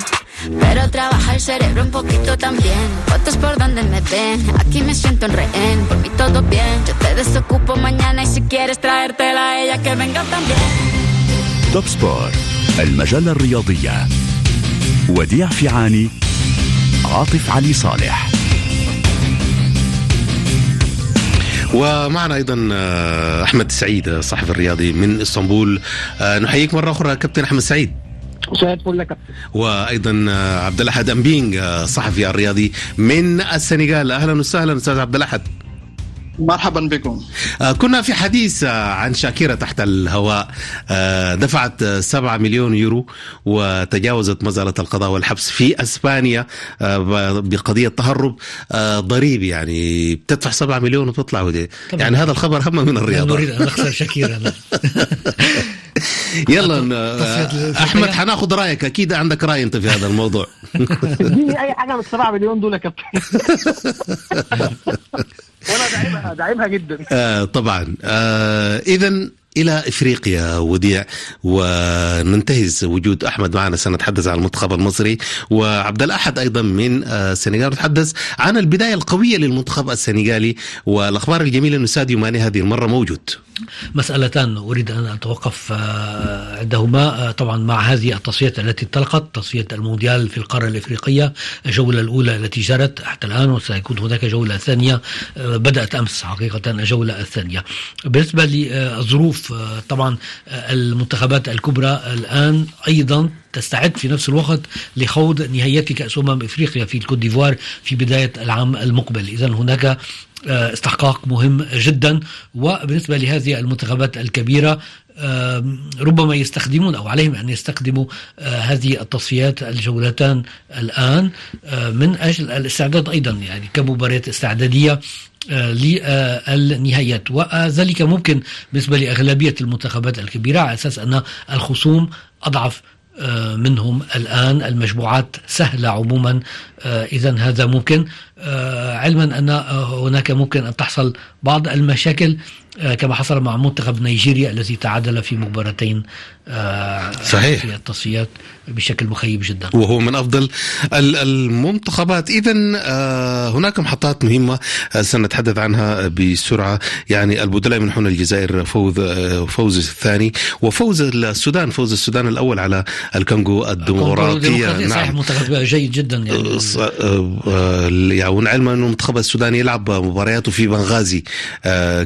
Pero trabaja el cerebro un poquito también. Fotos por donde me ven. Aquí me siento en rehén. Por mí todo bien. Yo te desocupo mañana. Y si quieres traértela a ella que venga también. توب سبور المجلة الرياضية. وديع فيعاني، عاطف علي صالح. ومعنا أيضا أحمد السعيد صاحب الرياضي من اسطنبول. نحييك مرة أخرى كابتن أحمد سعيد. مساء الفل لك. وأيضا عبد الأحد أمبينج صحفي الرياضي من السنغال. أهلا وسهلا أستاذ عبد الأحد. مرحبا بكم. كنا في حديث عن شاكيرا تحت الهواء. دفعت سبعة مليون يورو وتجاوزت مزالة القضاء والحبس في أسبانيا بقضية تهرب ضريب. يعني بتدفع سبعة مليون وتطلع ودي. يعني هذا الخبر هم من الرياضة. نريد أن نخسر شاكيرا. يلا أحمد حناخد رأيك. أكيد عندك رأي أنت في هذا الموضوع. دي أي حاجة من سبعة مليون دول يا كابتن. وانا داعمها داعمها جدا. آه طبعا. آه اذا الى افريقيا وديع وننتهز وجود احمد معنا. سنتحدث عن المنتخب المصري وعبد الاحد ايضا من آه السنغال. نتحدث عن البدايه القويه للمنتخب السنغالي والاخبار الجميله انه ساديو ماني هذه المره موجود. مسألتان أريد أن أتوقف عندهما طبعا مع هذه التصفية التي انطلقت، تصفية المونديال في القارة الإفريقية. الجولة الأولى التي جرت حتى الآن وسيكون هناك جولة ثانية بدأت أمس حقيقة الجولة الثانية. بالنسبة للظروف طبعا المنتخبات الكبرى الآن أيضا تستعد في نفس الوقت لخوض نهائيات كأس أمم إفريقيا في الكوت ديفوار في بداية العام المقبل. إذن هناك استحقاق مهم جدا. وبالنسبة لهذه المنتخبات الكبيرة ربما يستخدمون أو عليهم أن يستخدموا هذه التصفيات الجولتان الآن من أجل الاستعداد أيضا يعني كمباريات استعدادية للنهايات. وذلك ممكن بالنسبة لأغلبية المنتخبات الكبيرة على أساس أن الخصوم أضعف منهم الآن، المجموعات سهلة عموما. إذا هذا ممكن، علما أن هناك ممكن أن تحصل بعض المشاكل كما حصل مع منتخب نيجيريا الذي تعادل في مباراتين صحيح في التصفيات بشكل مخيب جدا، وهو من أفضل المنتخبات. إذا هناك محطات مهمة سنتحدث عنها بسرعة. يعني البودلاء من حول الجزائر فوز فوز الثاني، وفوز السودان فوز السودان الأول على الكونغو الديمقراطية. نعم منتخب جيد جدا يعني. يعني علما أن المنتخب السوداني يلعب مبارياته في بنغازي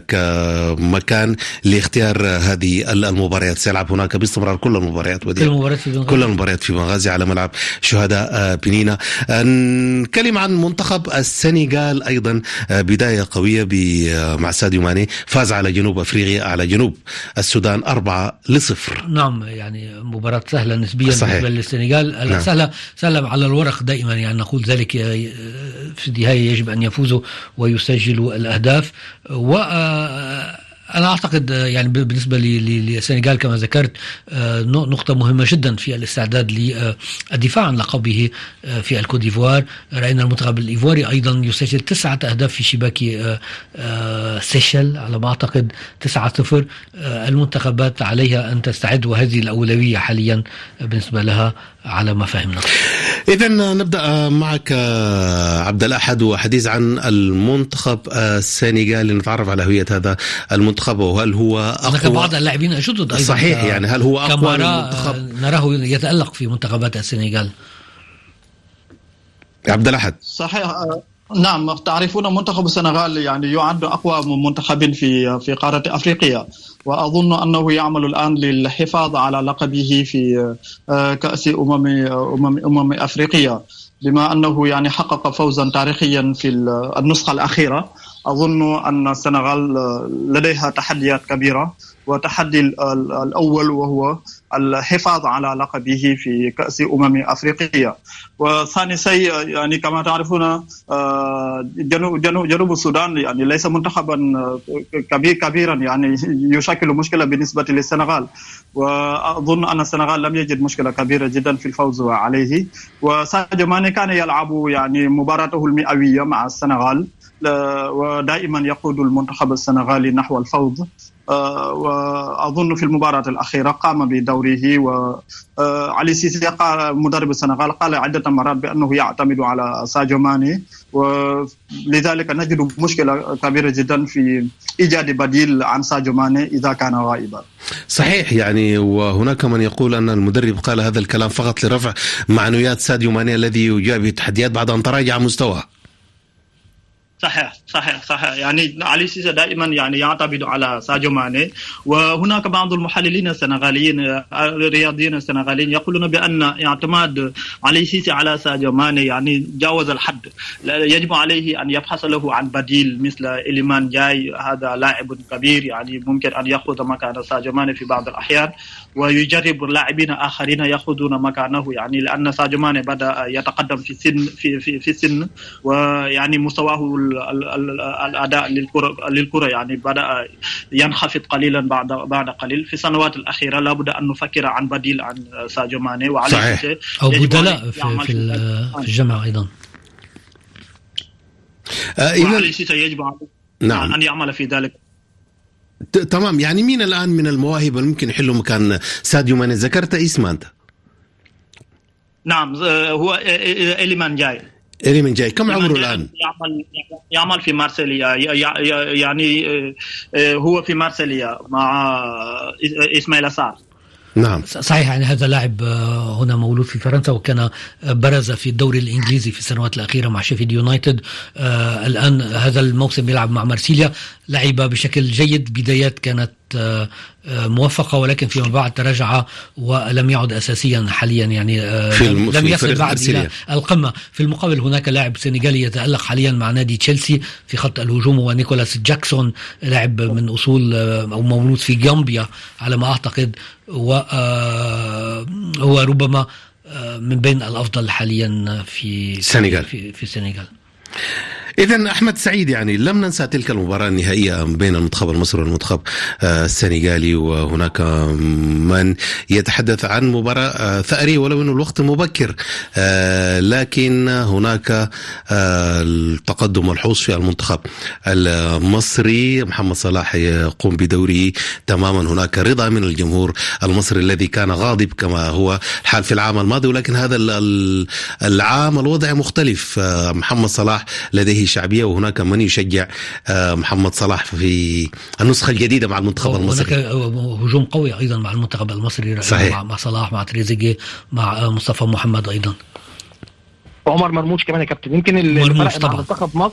كمكان لاختيار هذه المباريات. سيلعب هناك باستمرار كل المباريات ودي. كل المباريات في بنغازي على ملعب شهداء بنينا. نتكلم عن منتخب السنغال أيضا بداية قوية مع ساديو ماني. فاز على جنوب أفريقيا على جنوب السودان أربعة لصفر. نعم يعني مباراة سهلة نسبيا بالنسبة للسنغال. نعم. سهلة سهلة على الورق دائما يعني نقول ذلك. في النهاية يجب أن يفوزوا ويسجلوا الأهداف. و أنا أعتقد يعني بالنسبة للسنغال كما ذكرت نقطة مهمة جدا في الاستعداد للدفاع عن لقبه في الكوت ديفوار. رأينا المنتخب الإيفواري أيضا يسجل تسعة أهداف في شباك سيشل على ما أعتقد تسعة صفر. المنتخبات عليها أن تستعد وهذه الأولوية حاليا بالنسبة لها على ما فهمنا. إذا نبدأ معك عبد الأحد وحديث عن المنتخب السنغالي. نتعرف على هوية هذا المنتخب وهل هو أقوى. هناك بعض اللاعبين أجدد أيضا. صحيح يعني هل هو أقوى المنتخب نراه يتألق في منتخبات السنغال. عبد الأحد صحيح. نعم تعرفون منتخب السنغال يعني يعد أقوى منتخب في في قارة أفريقيا. وأظن أنه يعمل الآن للحفاظ على لقبه في كأس أمم أمم أمم أفريقيا بما أنه يعني حقق فوزا تاريخيا في النسخة الأخيرة. أظن أن السنغال لديها تحديات كبيرة وتحدي الأول وهو الحفاظ على لقبه في كأس أمم أفريقيا. وثاني شيء يعني كما تعرفون جنوب جنوب جنوب السودان يعني ليس منتخبا كبير كبيرا يعني يشارك تشكل مشكلة بالنسبة للسنغال، وأظن أن السنغال لم يجد مشكلة كبيرة جدا في الفوز عليه. وساديو ماني كان يلعب يعني مباراته المئوية مع السنغال ودائما يقود المنتخب السنغالي نحو الفوز، وأظن في المباراة الأخيرة قام بدوره. وعلي سيسي مدرب السنغال قال عدة مرات بأنه يعتمد على ساديو ماني، ولذلك نجد مشكلة كبيرة جدا في إيجاد بديل عن ساديو ماني إذا كان غائبا. صحيح يعني، وهناك من يقول أن المدرب قال هذا الكلام فقط لرفع معنويات ساديو ماني الذي يواجه تحديات بعد أن تراجع مستواه. صحيح صحيح صحيح يعني علي سيسي دائما يعني يعتمد على ساديو ماني. وهناك بعض المحللين السنغاليين الرياضيين السنغاليين يقولون بأن اعتماد علي سيسي على ساديو ماني يعني جاوز الحد، يجب عليه أن يبحث له عن بديل مثل إليمان جاي، هذا لاعب كبير يعني ممكن أن يأخذ مكان ساديو ماني في بعض الأحيان، ويجرب اللاعبين آخرين يأخذون مكانه، يعني لأن ساديو ماني بدأ يتقدم في سن في في في سن، ويعني مستواه الأداء للكرة للكرة يعني بدأ ينخفض قليلا بعد بعد قليل. في السنوات الأخيرة لابد أن نفكر عن بديل عن ساديو ماني وعلى أو بدلاء في, في الجمع أيضا. وعلي سيسي يجب نعم أن يعمل في ذلك. تمام، يعني مين الآن من المواهب ممكن يحلوا مكان ساديو ماني؟ ذكرت اسمه أنت. نعم، هو إليمان جاي. إليمان جاي كم عمره الآن؟ يعمل يعمل في مارسيليا، يعني هو في مارسيليا مع إسماعيل صار. نعم صحيح، يعني هذا لاعب هنا مولود في فرنسا وكان برز في الدوري الإنجليزي في السنوات الأخيرة مع شيفيلد يونايتد. آه الآن هذا الموسم يلعب مع مارسيليا، لعب بشكل جيد، بدايات كانت آه موفقة، ولكن فيما بعد تراجع ولم يعد أساسيا حاليا، يعني لم يصل بعد إلى القمة. في المقابل هناك لاعب سنغالي يتألق حاليا مع نادي تشيلسي في خط الهجوم، ونيكولاس جاكسون، لاعب من أصول أو مولود في غامبيا على ما أعتقد، وهو ربما من بين الأفضل حاليا في السنغال. في السنغال إذن أحمد سعيد، يعني لم ننسى تلك المباراة النهائية بين المنتخب المصري والمنتخب السنغالي، وهناك من يتحدث عن مباراة ثأرية ولو أن الوقت مبكر، لكن هناك التقدم ملحوظ في المنتخب المصري. محمد صلاح يقوم بدوره تماما، هناك رضا من الجمهور المصري الذي كان غاضب كما هو الحال في العام الماضي، ولكن هذا العام الوضع مختلف. محمد صلاح لديه شعبية، وهناك من يشجع محمد صلاح في النسخة الجديدة مع المنتخب المصري. هناك هجوم قوي أيضا مع المنتخب المصري، مع صلاح، مع تريزيجيه، مع مصطفى محمد أيضا، وعمر مرموش كمان يا كابتن. يمكن اللي فرق مع منتخب مصر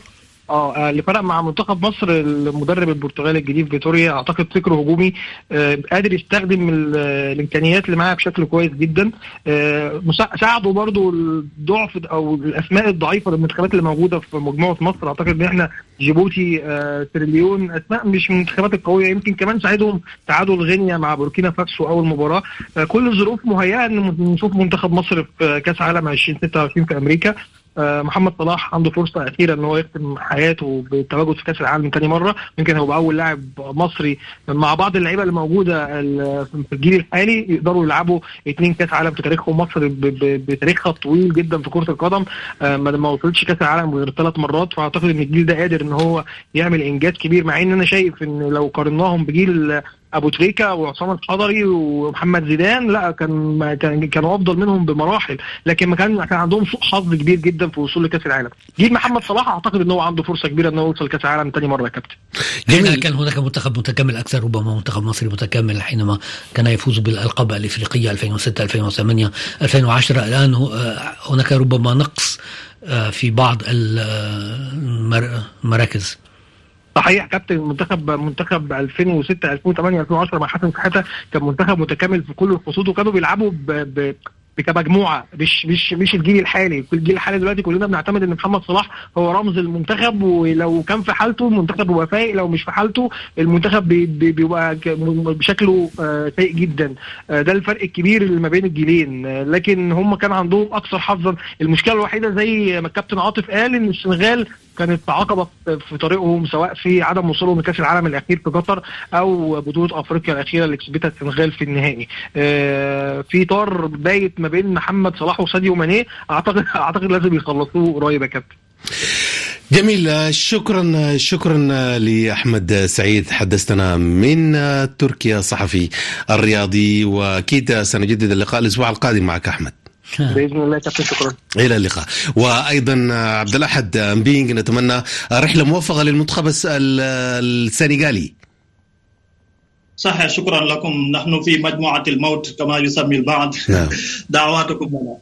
اه اللي فرق مع منتخب مصر المدرب البرتغالي الجديد فيتوريا، اعتقد فكره هجومي، آه قادر يستخدم الامكانيات اللي معاه بشكل كويس جدا. آه ساعده برضو الضعف او الاسماء الضعيفه للمنتخبات اللي موجوده في مجموعه مصر، اعتقد ان احنا جيبوتي، آه تريليون، اسماء مش من المنتخبات القويه. يمكن كمان ساعدهم تعادل غينيا مع بوركينا فاسو اول مباراه. آه كل الظروف مهيئه ان نشوف منتخب مصر في كاس عالم ألفين وستة وعشرين في امريكا. محمد صلاح عنده فرصة أخيرة إن هو يختم حياته بالتواجد في كأس العالم تاني مرة، يمكن هو أول لاعب مصري مع بعض اللعيبة اللي موجودة في الجيل الحالي يقدروا يلعبوا اتنين كأس عالم في تاريخهم. مصر بتاريخها طويل جدا في كرة القدم، ما وصلتش كأس العالم غير ثلاث مرات، فأعتقد إن الجيل ده قادر إن هو يعمل إنجاز كبير، مع إن أنا شايف إن لو قارناهم بجيل ابو تريكه وعصام الحضري ومحمد زيدان، لا كان كان كانوا افضل منهم بمراحل، لكن ما كان كان عندهم سوء حظ كبير جدا في وصول لكاس العالم. جيل محمد صلاح اعتقد ان هو عنده فرصه كبيره ان هو يوصل كاس العالم ثاني مره يا كابتن. يعني كان هناك منتخب متكامل اكثر، ربما منتخب مصري متكامل حينما كان يفوز بالالقاب الافريقيه ألفين وستة ألفين وثمانية ألفين وعشرة. الان هناك ربما نقص في بعض المراكز. صحيح كابتن، منتخب منتخب ألفين وستة ألفين وثمانية ألفين وعشرة مع حسن شحاتة كان منتخب متكامل في كل الخصوص، وكانوا بيلعبوا ب... ب... كمجموعه، مش مش مش الجيل الحالي. الجيل الحالي دلوقتي كلنا بنعتمد ان محمد صلاح هو رمز المنتخب، ولو كان في حالته المنتخب بيبقى فايق، لو مش في حالته المنتخب بيبقى بشكله سيء جدا. ده الفرق الكبير اللي ما بين الجيلين، لكن هم كان عندهم اكثر حظا. المشكله الوحيده زي ما الكابتن عاطف قال ان السنغال كانت تعاقبت في طريقهم، سواء في عدم وصولهم لكاس العالم الاخير في قطر او بطوله افريقيا الاخيره اللي كسبتها السنغال في النهائي. آه في طار بايت ما بين محمد صلاح وساديو ماني، اعتقد اعتقد لازم يخلصوه قريب يا كابتن. جميل، شكرا شكرا لأحمد سعيد، حدثتنا من تركيا، صحفي الرياضي، واكيد سنجدد اللقاء الاسبوع القادم معك احمد بإذن الله. كابتن شكرا، إلى اللقاء. وأيضا عبد الأحد أمبينج، نتمنى رحلة موفقة للمنتخب السنغالي. صح، شكرا لكم، نحن في مجموعة الموت كما يسمي البعض. نعم. دعواتكم لنا.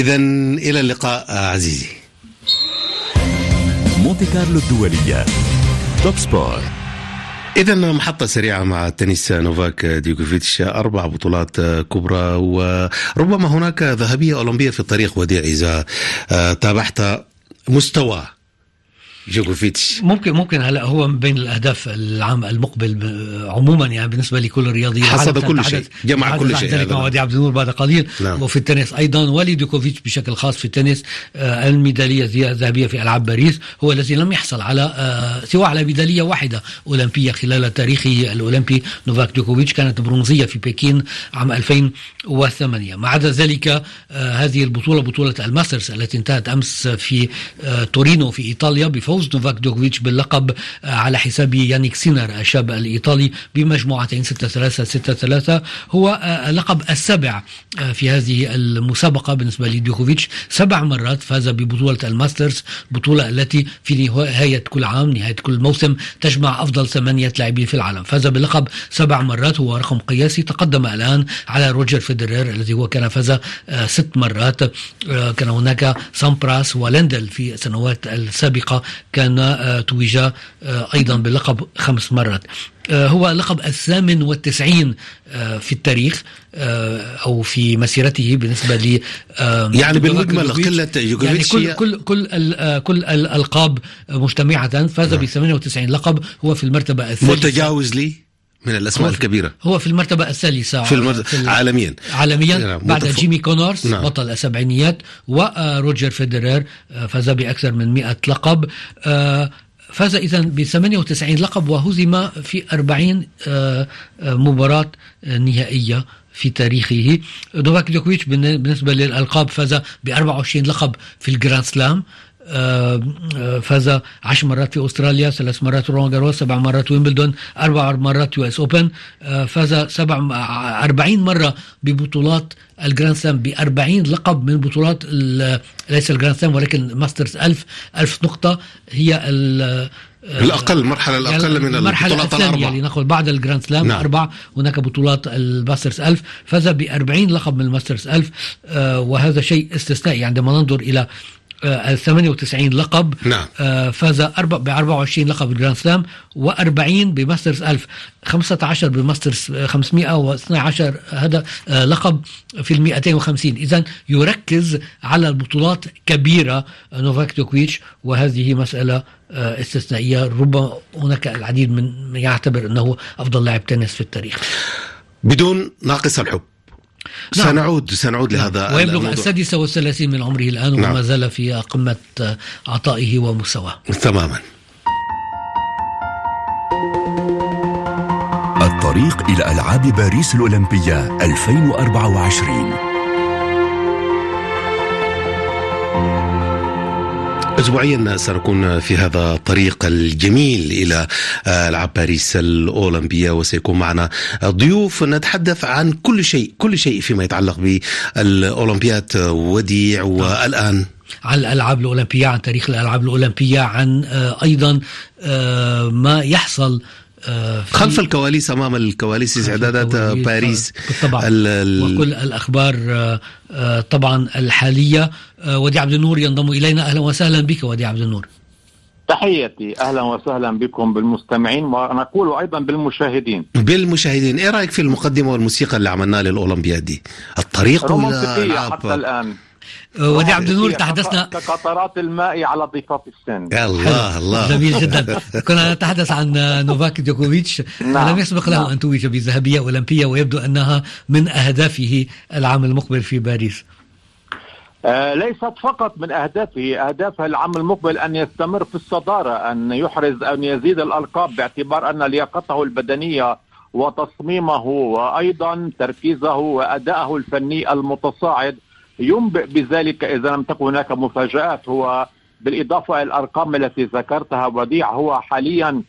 إذا إلى اللقاء عزيزي. مونتي كارلو الدولية، توب سبورت. إذا محطة سريعة مع التنس، نوفاك ديوكوفيتش أربع بطولات كبرى وربما هناك ذهبية أولمبية في الطريق. وديع، إذا تابعت مستوى جوكوفيتش ممكن ممكن هلا هو من بين الاهداف العام المقبل عموما، يعني بالنسبه لكل الرياضيين حصد كل شيء، جمع كل شيء مع وديع عبد النور بعد قليل. نعم. وفي التنس ايضا وليديكوفيتش بشكل خاص في التنس، آه الميداليه الذهبيه في العاب باريس، هو الذي لم يحصل على آه سوى على ميداليه واحده اولمبيه خلال تاريخه الاولمبي. نوفاك جوكوفيتش كانت برونزيه في بكين عام ألفين وثمانية. ما عدا ذلك آه هذه البطوله، بطوله الماسترز التي انتهت امس في آه تورينو في ايطاليا، فوز نوفاك جوكوفيتش باللقب على حساب يانيك سينر الشاب الإيطالي بمجموعتين ستة ثلاثة ستة ثلاثة، هو اللقب السابع في هذه المسابقة بالنسبة لجوكوفيتش. سبع مرات فاز ببطولة الماسترز، بطولة التي في نهاية كل عام، نهاية كل موسم، تجمع أفضل ثمانية لاعبين في العالم. فاز باللقب سبع مرات، هو رقم قياسي، تقدم الآن على روجر فيدرر الذي هو كان فاز ست مرات. كان هناك سامبراس ولندل في السنوات السابقة، كان توج أيضا باللقب خمس مرات. هو اللقب الثامن والتسعين في التاريخ أو في مسيرته بالنسبة لي، يعني بالمجمل قلة جوكوفيتش، يعني كل كل كل الألقاب مجتمعة فاز ب ثمانية وتسعين لقب، هو في المرتبة الثالثة، متجاوز لي من الأسماء الكبيرة، هو في المرتبة الثالثة في المرتبة في عالميا عالميا يعني بعد متفق. جيمي كونورز، نعم، بطل السبعينيات، وروجر فيدرر فاز بأكثر من مئة لقب. فاز إذن ب ثمانية وتسعين لقب، وهزم في أربعين مباراة نهائية في تاريخه. نوفاك جوكوفيتش بالنسبة للألقاب فاز ب أربعة وعشرين لقب في الجراند سلام، فاز عشر مرات في أستراليا، ثلاث مرات رولان جاروس، سبع مرات ويمبلدون، أربع مرات يو إس أوبن، فاز سبع أربعين مرة ببطولات الجراند سلام، بأربعين لقب من بطولات ليس الجراند سلام ولكن ماسترز ألف ألف نقطة، هي ال الأقل المرحلة الأقل يعني من البطولات الأربعة اللي نقول بعد الجراند سلام. نعم. أربعة، هناك بطولات الماسترز ألف، فاز بأربعين لقب من الماسترز ألف، وهذا شيء استثنائي عندما ننظر إلى ثمانية وتسعين لقب. نعم. فاز ب أربعة وعشرين لقب بالجراند سلام، وأربعين بماسترز ألف، خمسة عشر بماسترز خمسمائة، واثنا عشر هذا لقب في المئتين وخمسين. إذن يركز على البطولات كبيرة نوفاك جوكوفيتش، وهذه مسألة استثنائية. ربما هناك العديد من يعتبر أنه أفضل لاعب تنس في التاريخ بدون ناقص الحب. نعم. سنعود سنعود نعم. لهذا ويبلغ الموضوع. السادسة والثلاثين من عمره الآن. نعم. وما زال في قمة عطائه ومستواه تماما. الطريق إلى ألعاب باريس الأولمبية ألفين وأربعة وعشرين، أسبوعيا سنكون في هذا الطريق الجميل إلى ألعاب باريس الأولمبية، وسيكون معنا ضيوف نتحدث عن كل شيء كل شيء فيما يتعلق بالأولمبيات. وديع، والآن عن الألعاب الأولمبية، عن تاريخ الألعاب الأولمبية، عن أيضا ما يحصل خلف الكواليس، امام الكواليس، استعدادات باريس بالطبع، وكل الاخبار طبعا الحاليه. وديع عبد النور ينضم الينا، اهلا وسهلا بك وديع عبد النور. تحياتي أهلا وسهلا بكم بالمستمعين ونقول أيضا بالمشاهدين بالمشاهدين إيه رأيك في المقدمة والموسيقى اللي عملناها للأولمبياد دي؟ الطريق رومانسية حتى الآن. ودي عبد النور تحدثنا كقطرات الماء على ضفاف السن. الله الله جميل جدا. كنا نتحدث عن نوفاك ديوكوفيتش. لم يسبق له أن توج بذهبية أولمبية ويبدو أنها من أهدافه العام المقبل في باريس. آه ليست فقط من أهدافه، أهدافها العام المقبل أن يستمر في الصدارة، أن يحرز أن يزيد الألقاب باعتبار أن لياقته البدنية وتصميمه وأيضا تركيزه وأدائه الفني المتصاعد ينبئ بذلك إذا لم تكن هناك مفاجآت. هو بالإضافة إلى الأرقام التي ذكرتها وديع هو حاليا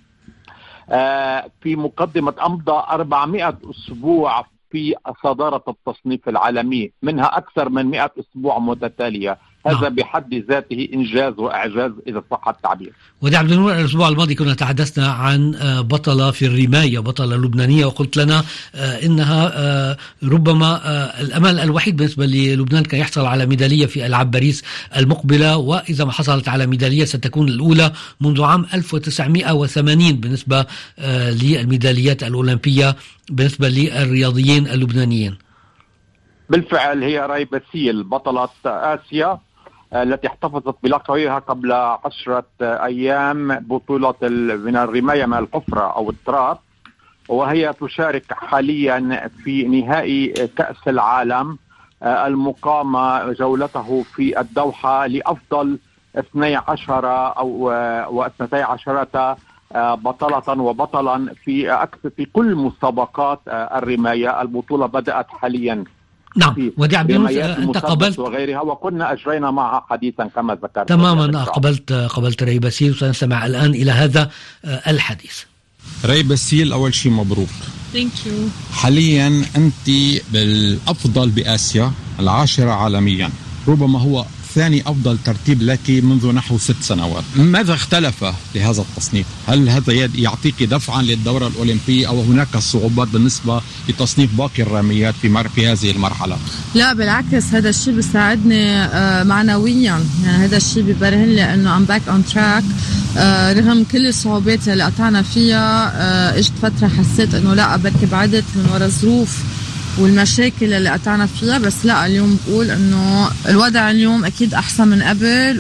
آه في مقدمة أمضى أربعمائة أسبوع في صدارة التصنيف العالمي، منها أكثر من مئة أسبوع متتالية. هذا بحد ذاته إنجاز وإعجاز إذا صح التعبير. ودي عبد النور، الأسبوع الماضي كنا تحدثنا عن بطلة في الرماية، بطلة لبنانية، وقلت لنا إنها ربما الأمل الوحيد بالنسبة للبنان كان يحصل على ميدالية في ألعاب باريس المقبلة، وإذا ما حصلت على ميدالية ستكون الأولى منذ عام ألف وتسعمائة وثمانين بالنسبة للميداليات الأولمبية بالنسبة للرياضيين اللبنانيين. بالفعل هي راي باسيل بطلة آسيا التي احتفظت بلقبها قبل عشرة أيام بطولة من الرماية من الحفرة أو التراب، وهي تشارك حاليا في نهائي كأس العالم المقامة جولته في الدوحة لأفضل اثني عشر أو واثنتي عشرة بطلة وبطلا في في كل مسابقات الرماية. البطولة بدأت حاليا. نعم ودي عبد النور، انت قبلت وغيرها وكنا اجرينا معها حديثا كما ذكرت تماما. قبلت قبلت راي باسيل وسنستمع الان الى هذا الحديث. راي باسيل، اول شيء مبروك. ثانك يو. حاليا انت بالافضل باسيا، العاشره عالميا، ربما هو ثاني افضل ترتيب لك منذ نحو ست سنوات. ماذا اختلف لهذا التصنيف؟ هل هذا يعطيك دفعا للدورة الأولمبية او هناك صعوبات بالنسبة لتصنيف باقي الراميات في في هذه المرحلة؟ لا بالعكس، هذا الشيء بيساعدني معنويا، يعني هذا الشيء ببرهن لي انه I'm back on track. رغم كل الصعوبات اللي قطعنا فيها، اجت فترة حسيت انه لا بركي بعدت من وراء الظروف والمشاكل اللي قطعنا فيها، بس لا اليوم بقول انه الوضع اليوم اكيد احسن من قبل،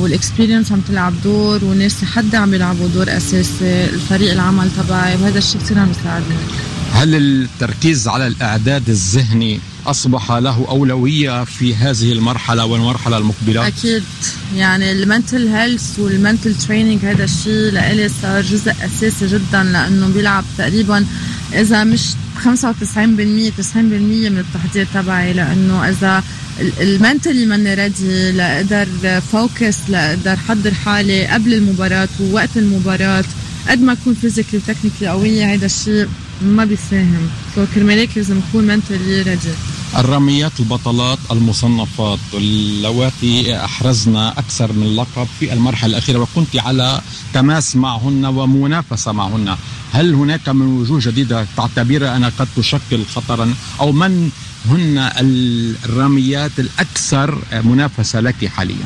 والاكسبيرينس عم تلعب دور، والناس لحد عم يلعبوا دور اساسي، الفريق العمل تبعي، وهذا الشيء كثير عم يساعدني. هل التركيز على الاعداد الذهني اصبح له اولويه في هذه المرحله والمرحله المقبله؟ اكيد، يعني المنتل هيلث والمنتل تريننج هذا الشيء لإلي صار جزء اساسي جدا، لانه بيلعب تقريبا اذا مش خمسة وتسعين بالمئة تسعين بالمئة من التحضير تبعي، لانه اذا المنتلي ماني ريدي لاقدر فوكس، لاقدر حضر حالي قبل المباراه ووقت المباراه، قد ما اكون فيزيكلي وتكنيكلي قويه هذا الشيء ما بيساهم، سو كرمالك لازم اكون منتلي ريدي. الرميات البطلات المصنفات اللواتي أحرزنا أكثر من لقب في المرحلة الأخيرة وكنت على تماس معهن ومنافسة معهن، هل هناك من وجوه جديدة تعتبرها أنها قد تشكل خطرا، أو من هن الرميات الأكثر منافسة لك حاليا؟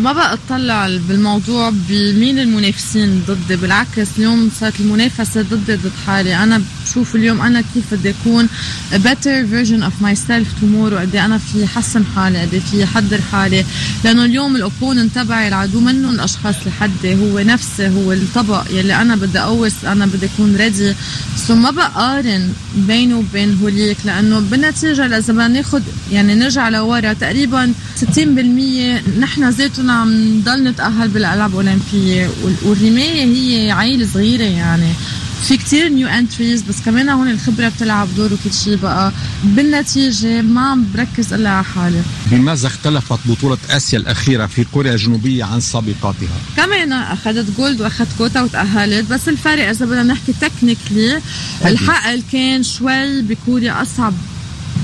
ما بقى اطلع بالموضوع بمين المنافسين ضدي، بالعكس اليوم صارت المنافسه ضدي ضد حالي. انا بشوف اليوم انا كيف بدي اكون a better version of myself tomorrow، قد انا في حسن حالي، قد في حضر حالي، لانه اليوم الاوبوننت تبعي العدو منه الاشخاص لحدي، هو نفسه، هو الطبق يلي انا بدي اقوس، انا بدي اكون ريدي. سو ما بقى قارن بينه وبين هوليك، لانه بالنتيجه لازم ناخذ يعني نرجع لورا تقريبا ستين بالمئة نحن زيتو عم نضل نتأهل بالألعاب الأولمبية، والرماية هي عيل صغيرة، يعني في كتير نيو انتريز، بس كمان هون الخبرة بتلعب دور وكل شيء. بقى بالنتيجة ما عم بركز إلا على حالي. بماذا اختلفت بطولة آسيا الأخيرة في كوريا الجنوبية عن سابقاتها؟ كمان أخذت جولد وأخذت كوتا وتأهلت، بس الفرق إذا بدنا نحكي تكنيكلي الحقل كان شوي بكوريا أصعب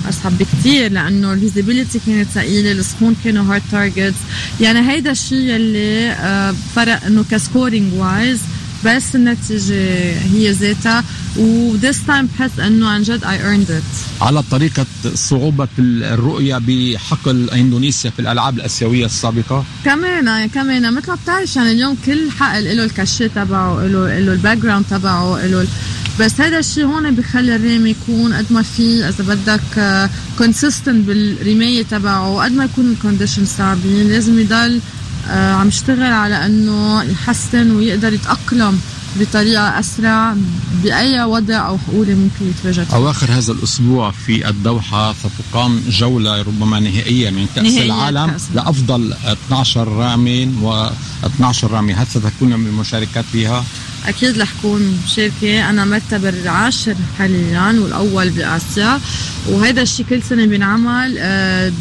أصعب بكتير، لأنه الفيزيبيليتي كانت ثقيلة، السكون كانوا هارد تارجتس، يعني هيدا الشيء اللي فرق إنه كسكورينج وايز بس النتيجة هي ذاتها. و this time بحس أنه عن جد I earned it. على طريقة صعوبة الرؤية بحقل إندونيسيا في الألعاب الآسيوية السابقة كمان كمان مثل ما بتعرف يعني اليوم كل حقل له الكاشي تبعه، له له الباك جراوند تبعه، له، بس هذا الشيء هون بخلي الريم يكون قد ما في إذا بدك consistent بالرماية تبعه، وقد ما يكون الكونديشن صعبين لازم يضل عم يشتغل على أنه يحسن ويقدر يتأقلم بطريقة أسرع بأي وضع أو حقولة ممكن يتواجد. أواخر هذا الأسبوع في الدوحة ستقام جولة ربما نهائية من كأس العالم كأس لأفضل اثنا عشر رامي و اثنا عشر رامي، هل ستكون من المشاركات فيها؟ أكيد رح أكون مشاركة، أنا مرتبة العاشر حاليا والأول بآسيا، وهذا الشيء كل سنة بنعمل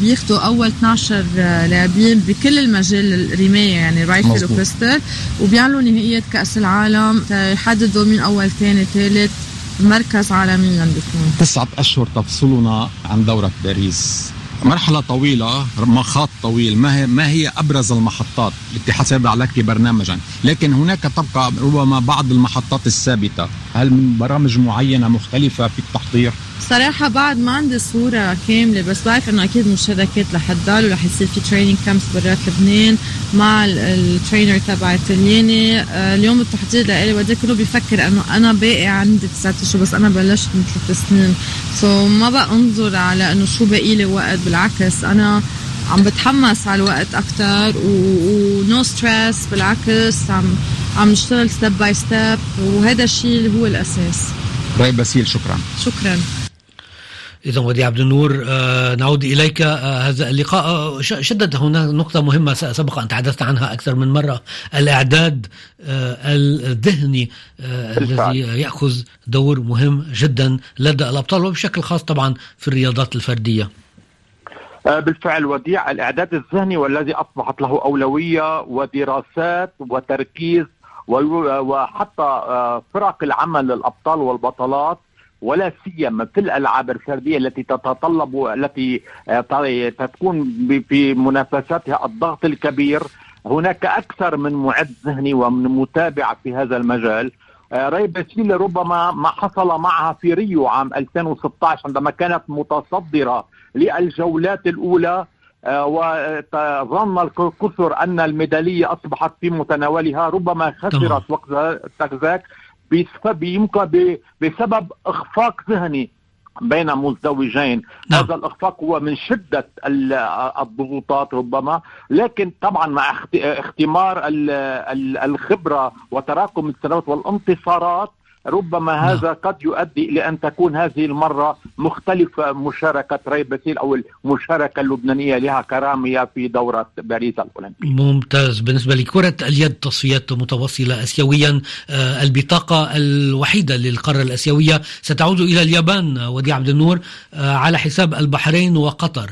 بياخدوا أول اثنا عشر لاعبين بكل المجال الرماية يعني رايفل وكوستر، وبيعملوا نهائية كأس العالم يحددوا من أول ثاني ثالث مركز عالميا بيكون. تسعة أشهر تفصلنا عن دورة باريس، مرحلة طويلة، مخاط طويل، ما هي ما هي أبرز المحطات التي حسبها لك برنامجا، لكن هناك تبقى ربما بعض المحطات الثابتة، هل من برامج معينة مختلفة في التحضير؟ صراحة بعد ما عندي صورة كاملة، بس بعرف إنه أكيد مشاركات رح تضل ورح يصير في تريننج كامبس برات لبنان مع الترينر تبع التلياني. اليوم التحضير لإلي بدي كله بيفكر إنه أنا باقي عندي تسعة أشهر، بس أنا بلشت من ثلاث سنين، سو ما بقى أنظر على إنه شو باقي لي وقت، بالعكس أنا عم بتحمس على الوقت أكتر ونو ستريس، بالعكس عم عم نشتغل ستيب باي ستيب وهذا الشيء اللي هو الأساس. راي باسيل شكرا. شكرا. إذن وديع عبد النور آه نعود إليك. آه هذا اللقاء آه شدد هناك نقطة مهمة سبق أن تحدثت عنها أكثر من مرة، الإعداد آه الذهني آه الذي يأخذ دور مهم جدا لدى الأبطال وبشكل خاص طبعا في الرياضات الفردية. بالفعل وديع، الإعداد الذهني والذي أصبحت له أولوية ودراسات وتركيز وحتى فرق العمل للأبطال والبطلات، ولا سيما في الألعاب الفردية التي تتطلب التي تكون في منافساتها الضغط الكبير، هناك أكثر من معد ذهني ومن متابعة في هذا المجال. راي باسيل ربما ما حصل معها في ريو عام ألفين وستة عشر عندما كانت متصدرة للجولات الأولى، وظن الكثر أن الميدالية أصبحت في متناولها، ربما خسرت وقت تكزاك بسبب إخفاق ذهني بين مزدوجين. نعم. هذا الإخفاق هو من شدة الضغوطات ربما، لكن طبعا مع اختمار الخبرة وتراكم السنوات والانتصارات ربما هذا نعم. قد يؤدي إلى أن تكون هذه المرة مختلفة مشاركة راي باسيل أو المشاركة اللبنانية لها كرامية في دورة باريس الأولمبية. ممتاز. بالنسبة لكرة اليد تصفيات متواصلة آسيويا، آه البطاقة الوحيدة للقارة الآسيوية ستعود إلى اليابان وديع عبد النور آه على حساب البحرين وقطر.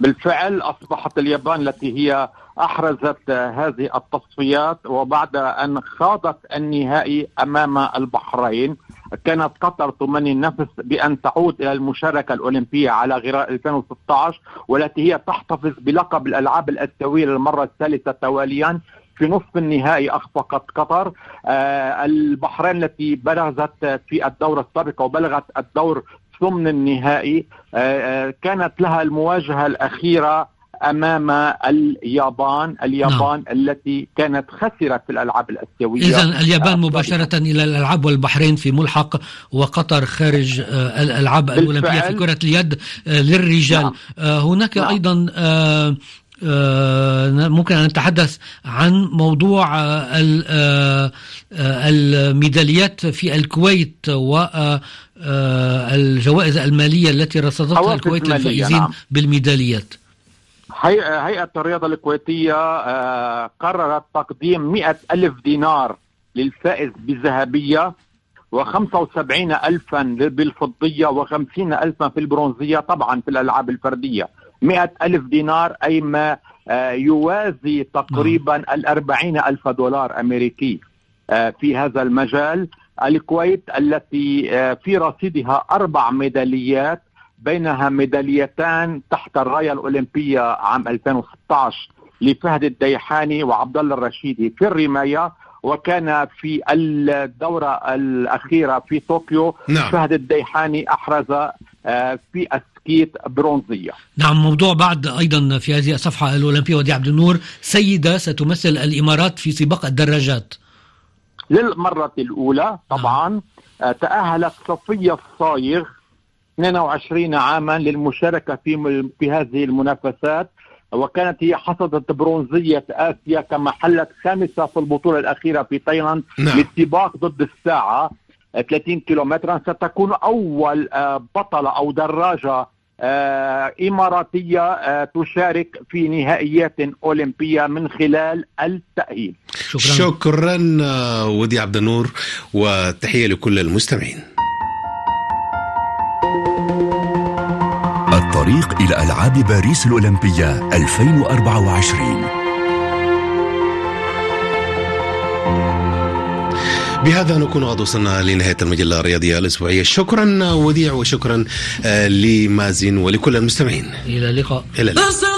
بالفعل أصبحت اليابان التي هي أحرزت هذه التصفيات وبعد أن خاضت النهائي أمام البحرين. كانت قطر تمني النفس بأن تعود إلى المشاركة الأولمبية على غرار ألفين وستة عشر، والتي هي تحتفظ بلقب الألعاب الآسيوية للمرة الثالثة تواليا. في نصف النهائي أخفقت قطر. آه البحرين التي بلغت في الدورة السابقة وبلغت الدور ضمن النهائي آه كانت لها المواجهة الأخيرة أمام اليابان اليابان نعم. التي كانت خسرت في الألعاب الآسيوية. إذن اليابان مباشرة إلى الألعاب والبحرين في ملحق، وقطر خارج الألعاب الأولمبية في كرة اليد للرجال. نعم. هناك نعم. أيضا ممكن أن نتحدث عن موضوع الميداليات في الكويت و الجوائز المالية التي رصدتها الكويت للفائزين نعم. بالميداليات. هيئة الرياضة الكويتية قررت تقديم مئة ألف دينار للفائز بالذهبية، وخمسة وسبعين ألفا بالفضية، وخمسين ألفا في البرونزية. طبعا في الألعاب الفردية مئة ألف دينار أي ما يوازي تقريبا الأربعين ألف دولار أمريكي في هذا المجال. الكويت التي في رصيدها أربع ميداليات، بينها ميداليتان تحت الراية الأولمبية عام ألفين وستة عشر لفهد الديحاني وعبد الله الرشيدي في الرماية، وكان في الدورة الأخيرة في طوكيو نعم. فهد الديحاني أحرز في السكيت برونزية. نعم موضوع بعد أيضا في هذه الصفحة الأولمبية وديع عبد النور، سيدة ستمثل الإمارات في سباق الدراجات للمرة الأولى طبعا نعم. تأهلت صفية الصايغ اثنين وعشرين عاما للمشاركة في في هذه المنافسات، وكانت هي حصدت برونزية آسيا كما حلت خامسة في البطولة الأخيرة في تايلاند نعم. للسباق ضد الساعة ثلاثين كيلومترا. ستكون أول بطلة أو دراجة إماراتية تشارك في نهائيات أولمبية من خلال التأهيل. شكرا, شكرا وديع عبد النور، وتحية لكل المستمعين. الطريق إلى ألعاب باريس الأولمبية ألفين وأربعة وعشرين. بهذا نكون قد وصلنا لنهاية المجلة الرياضية الأسبوعية. شكرا وديع وشكرا لمازن ولكل المستمعين. إلى اللقاء. إلى اللقاء.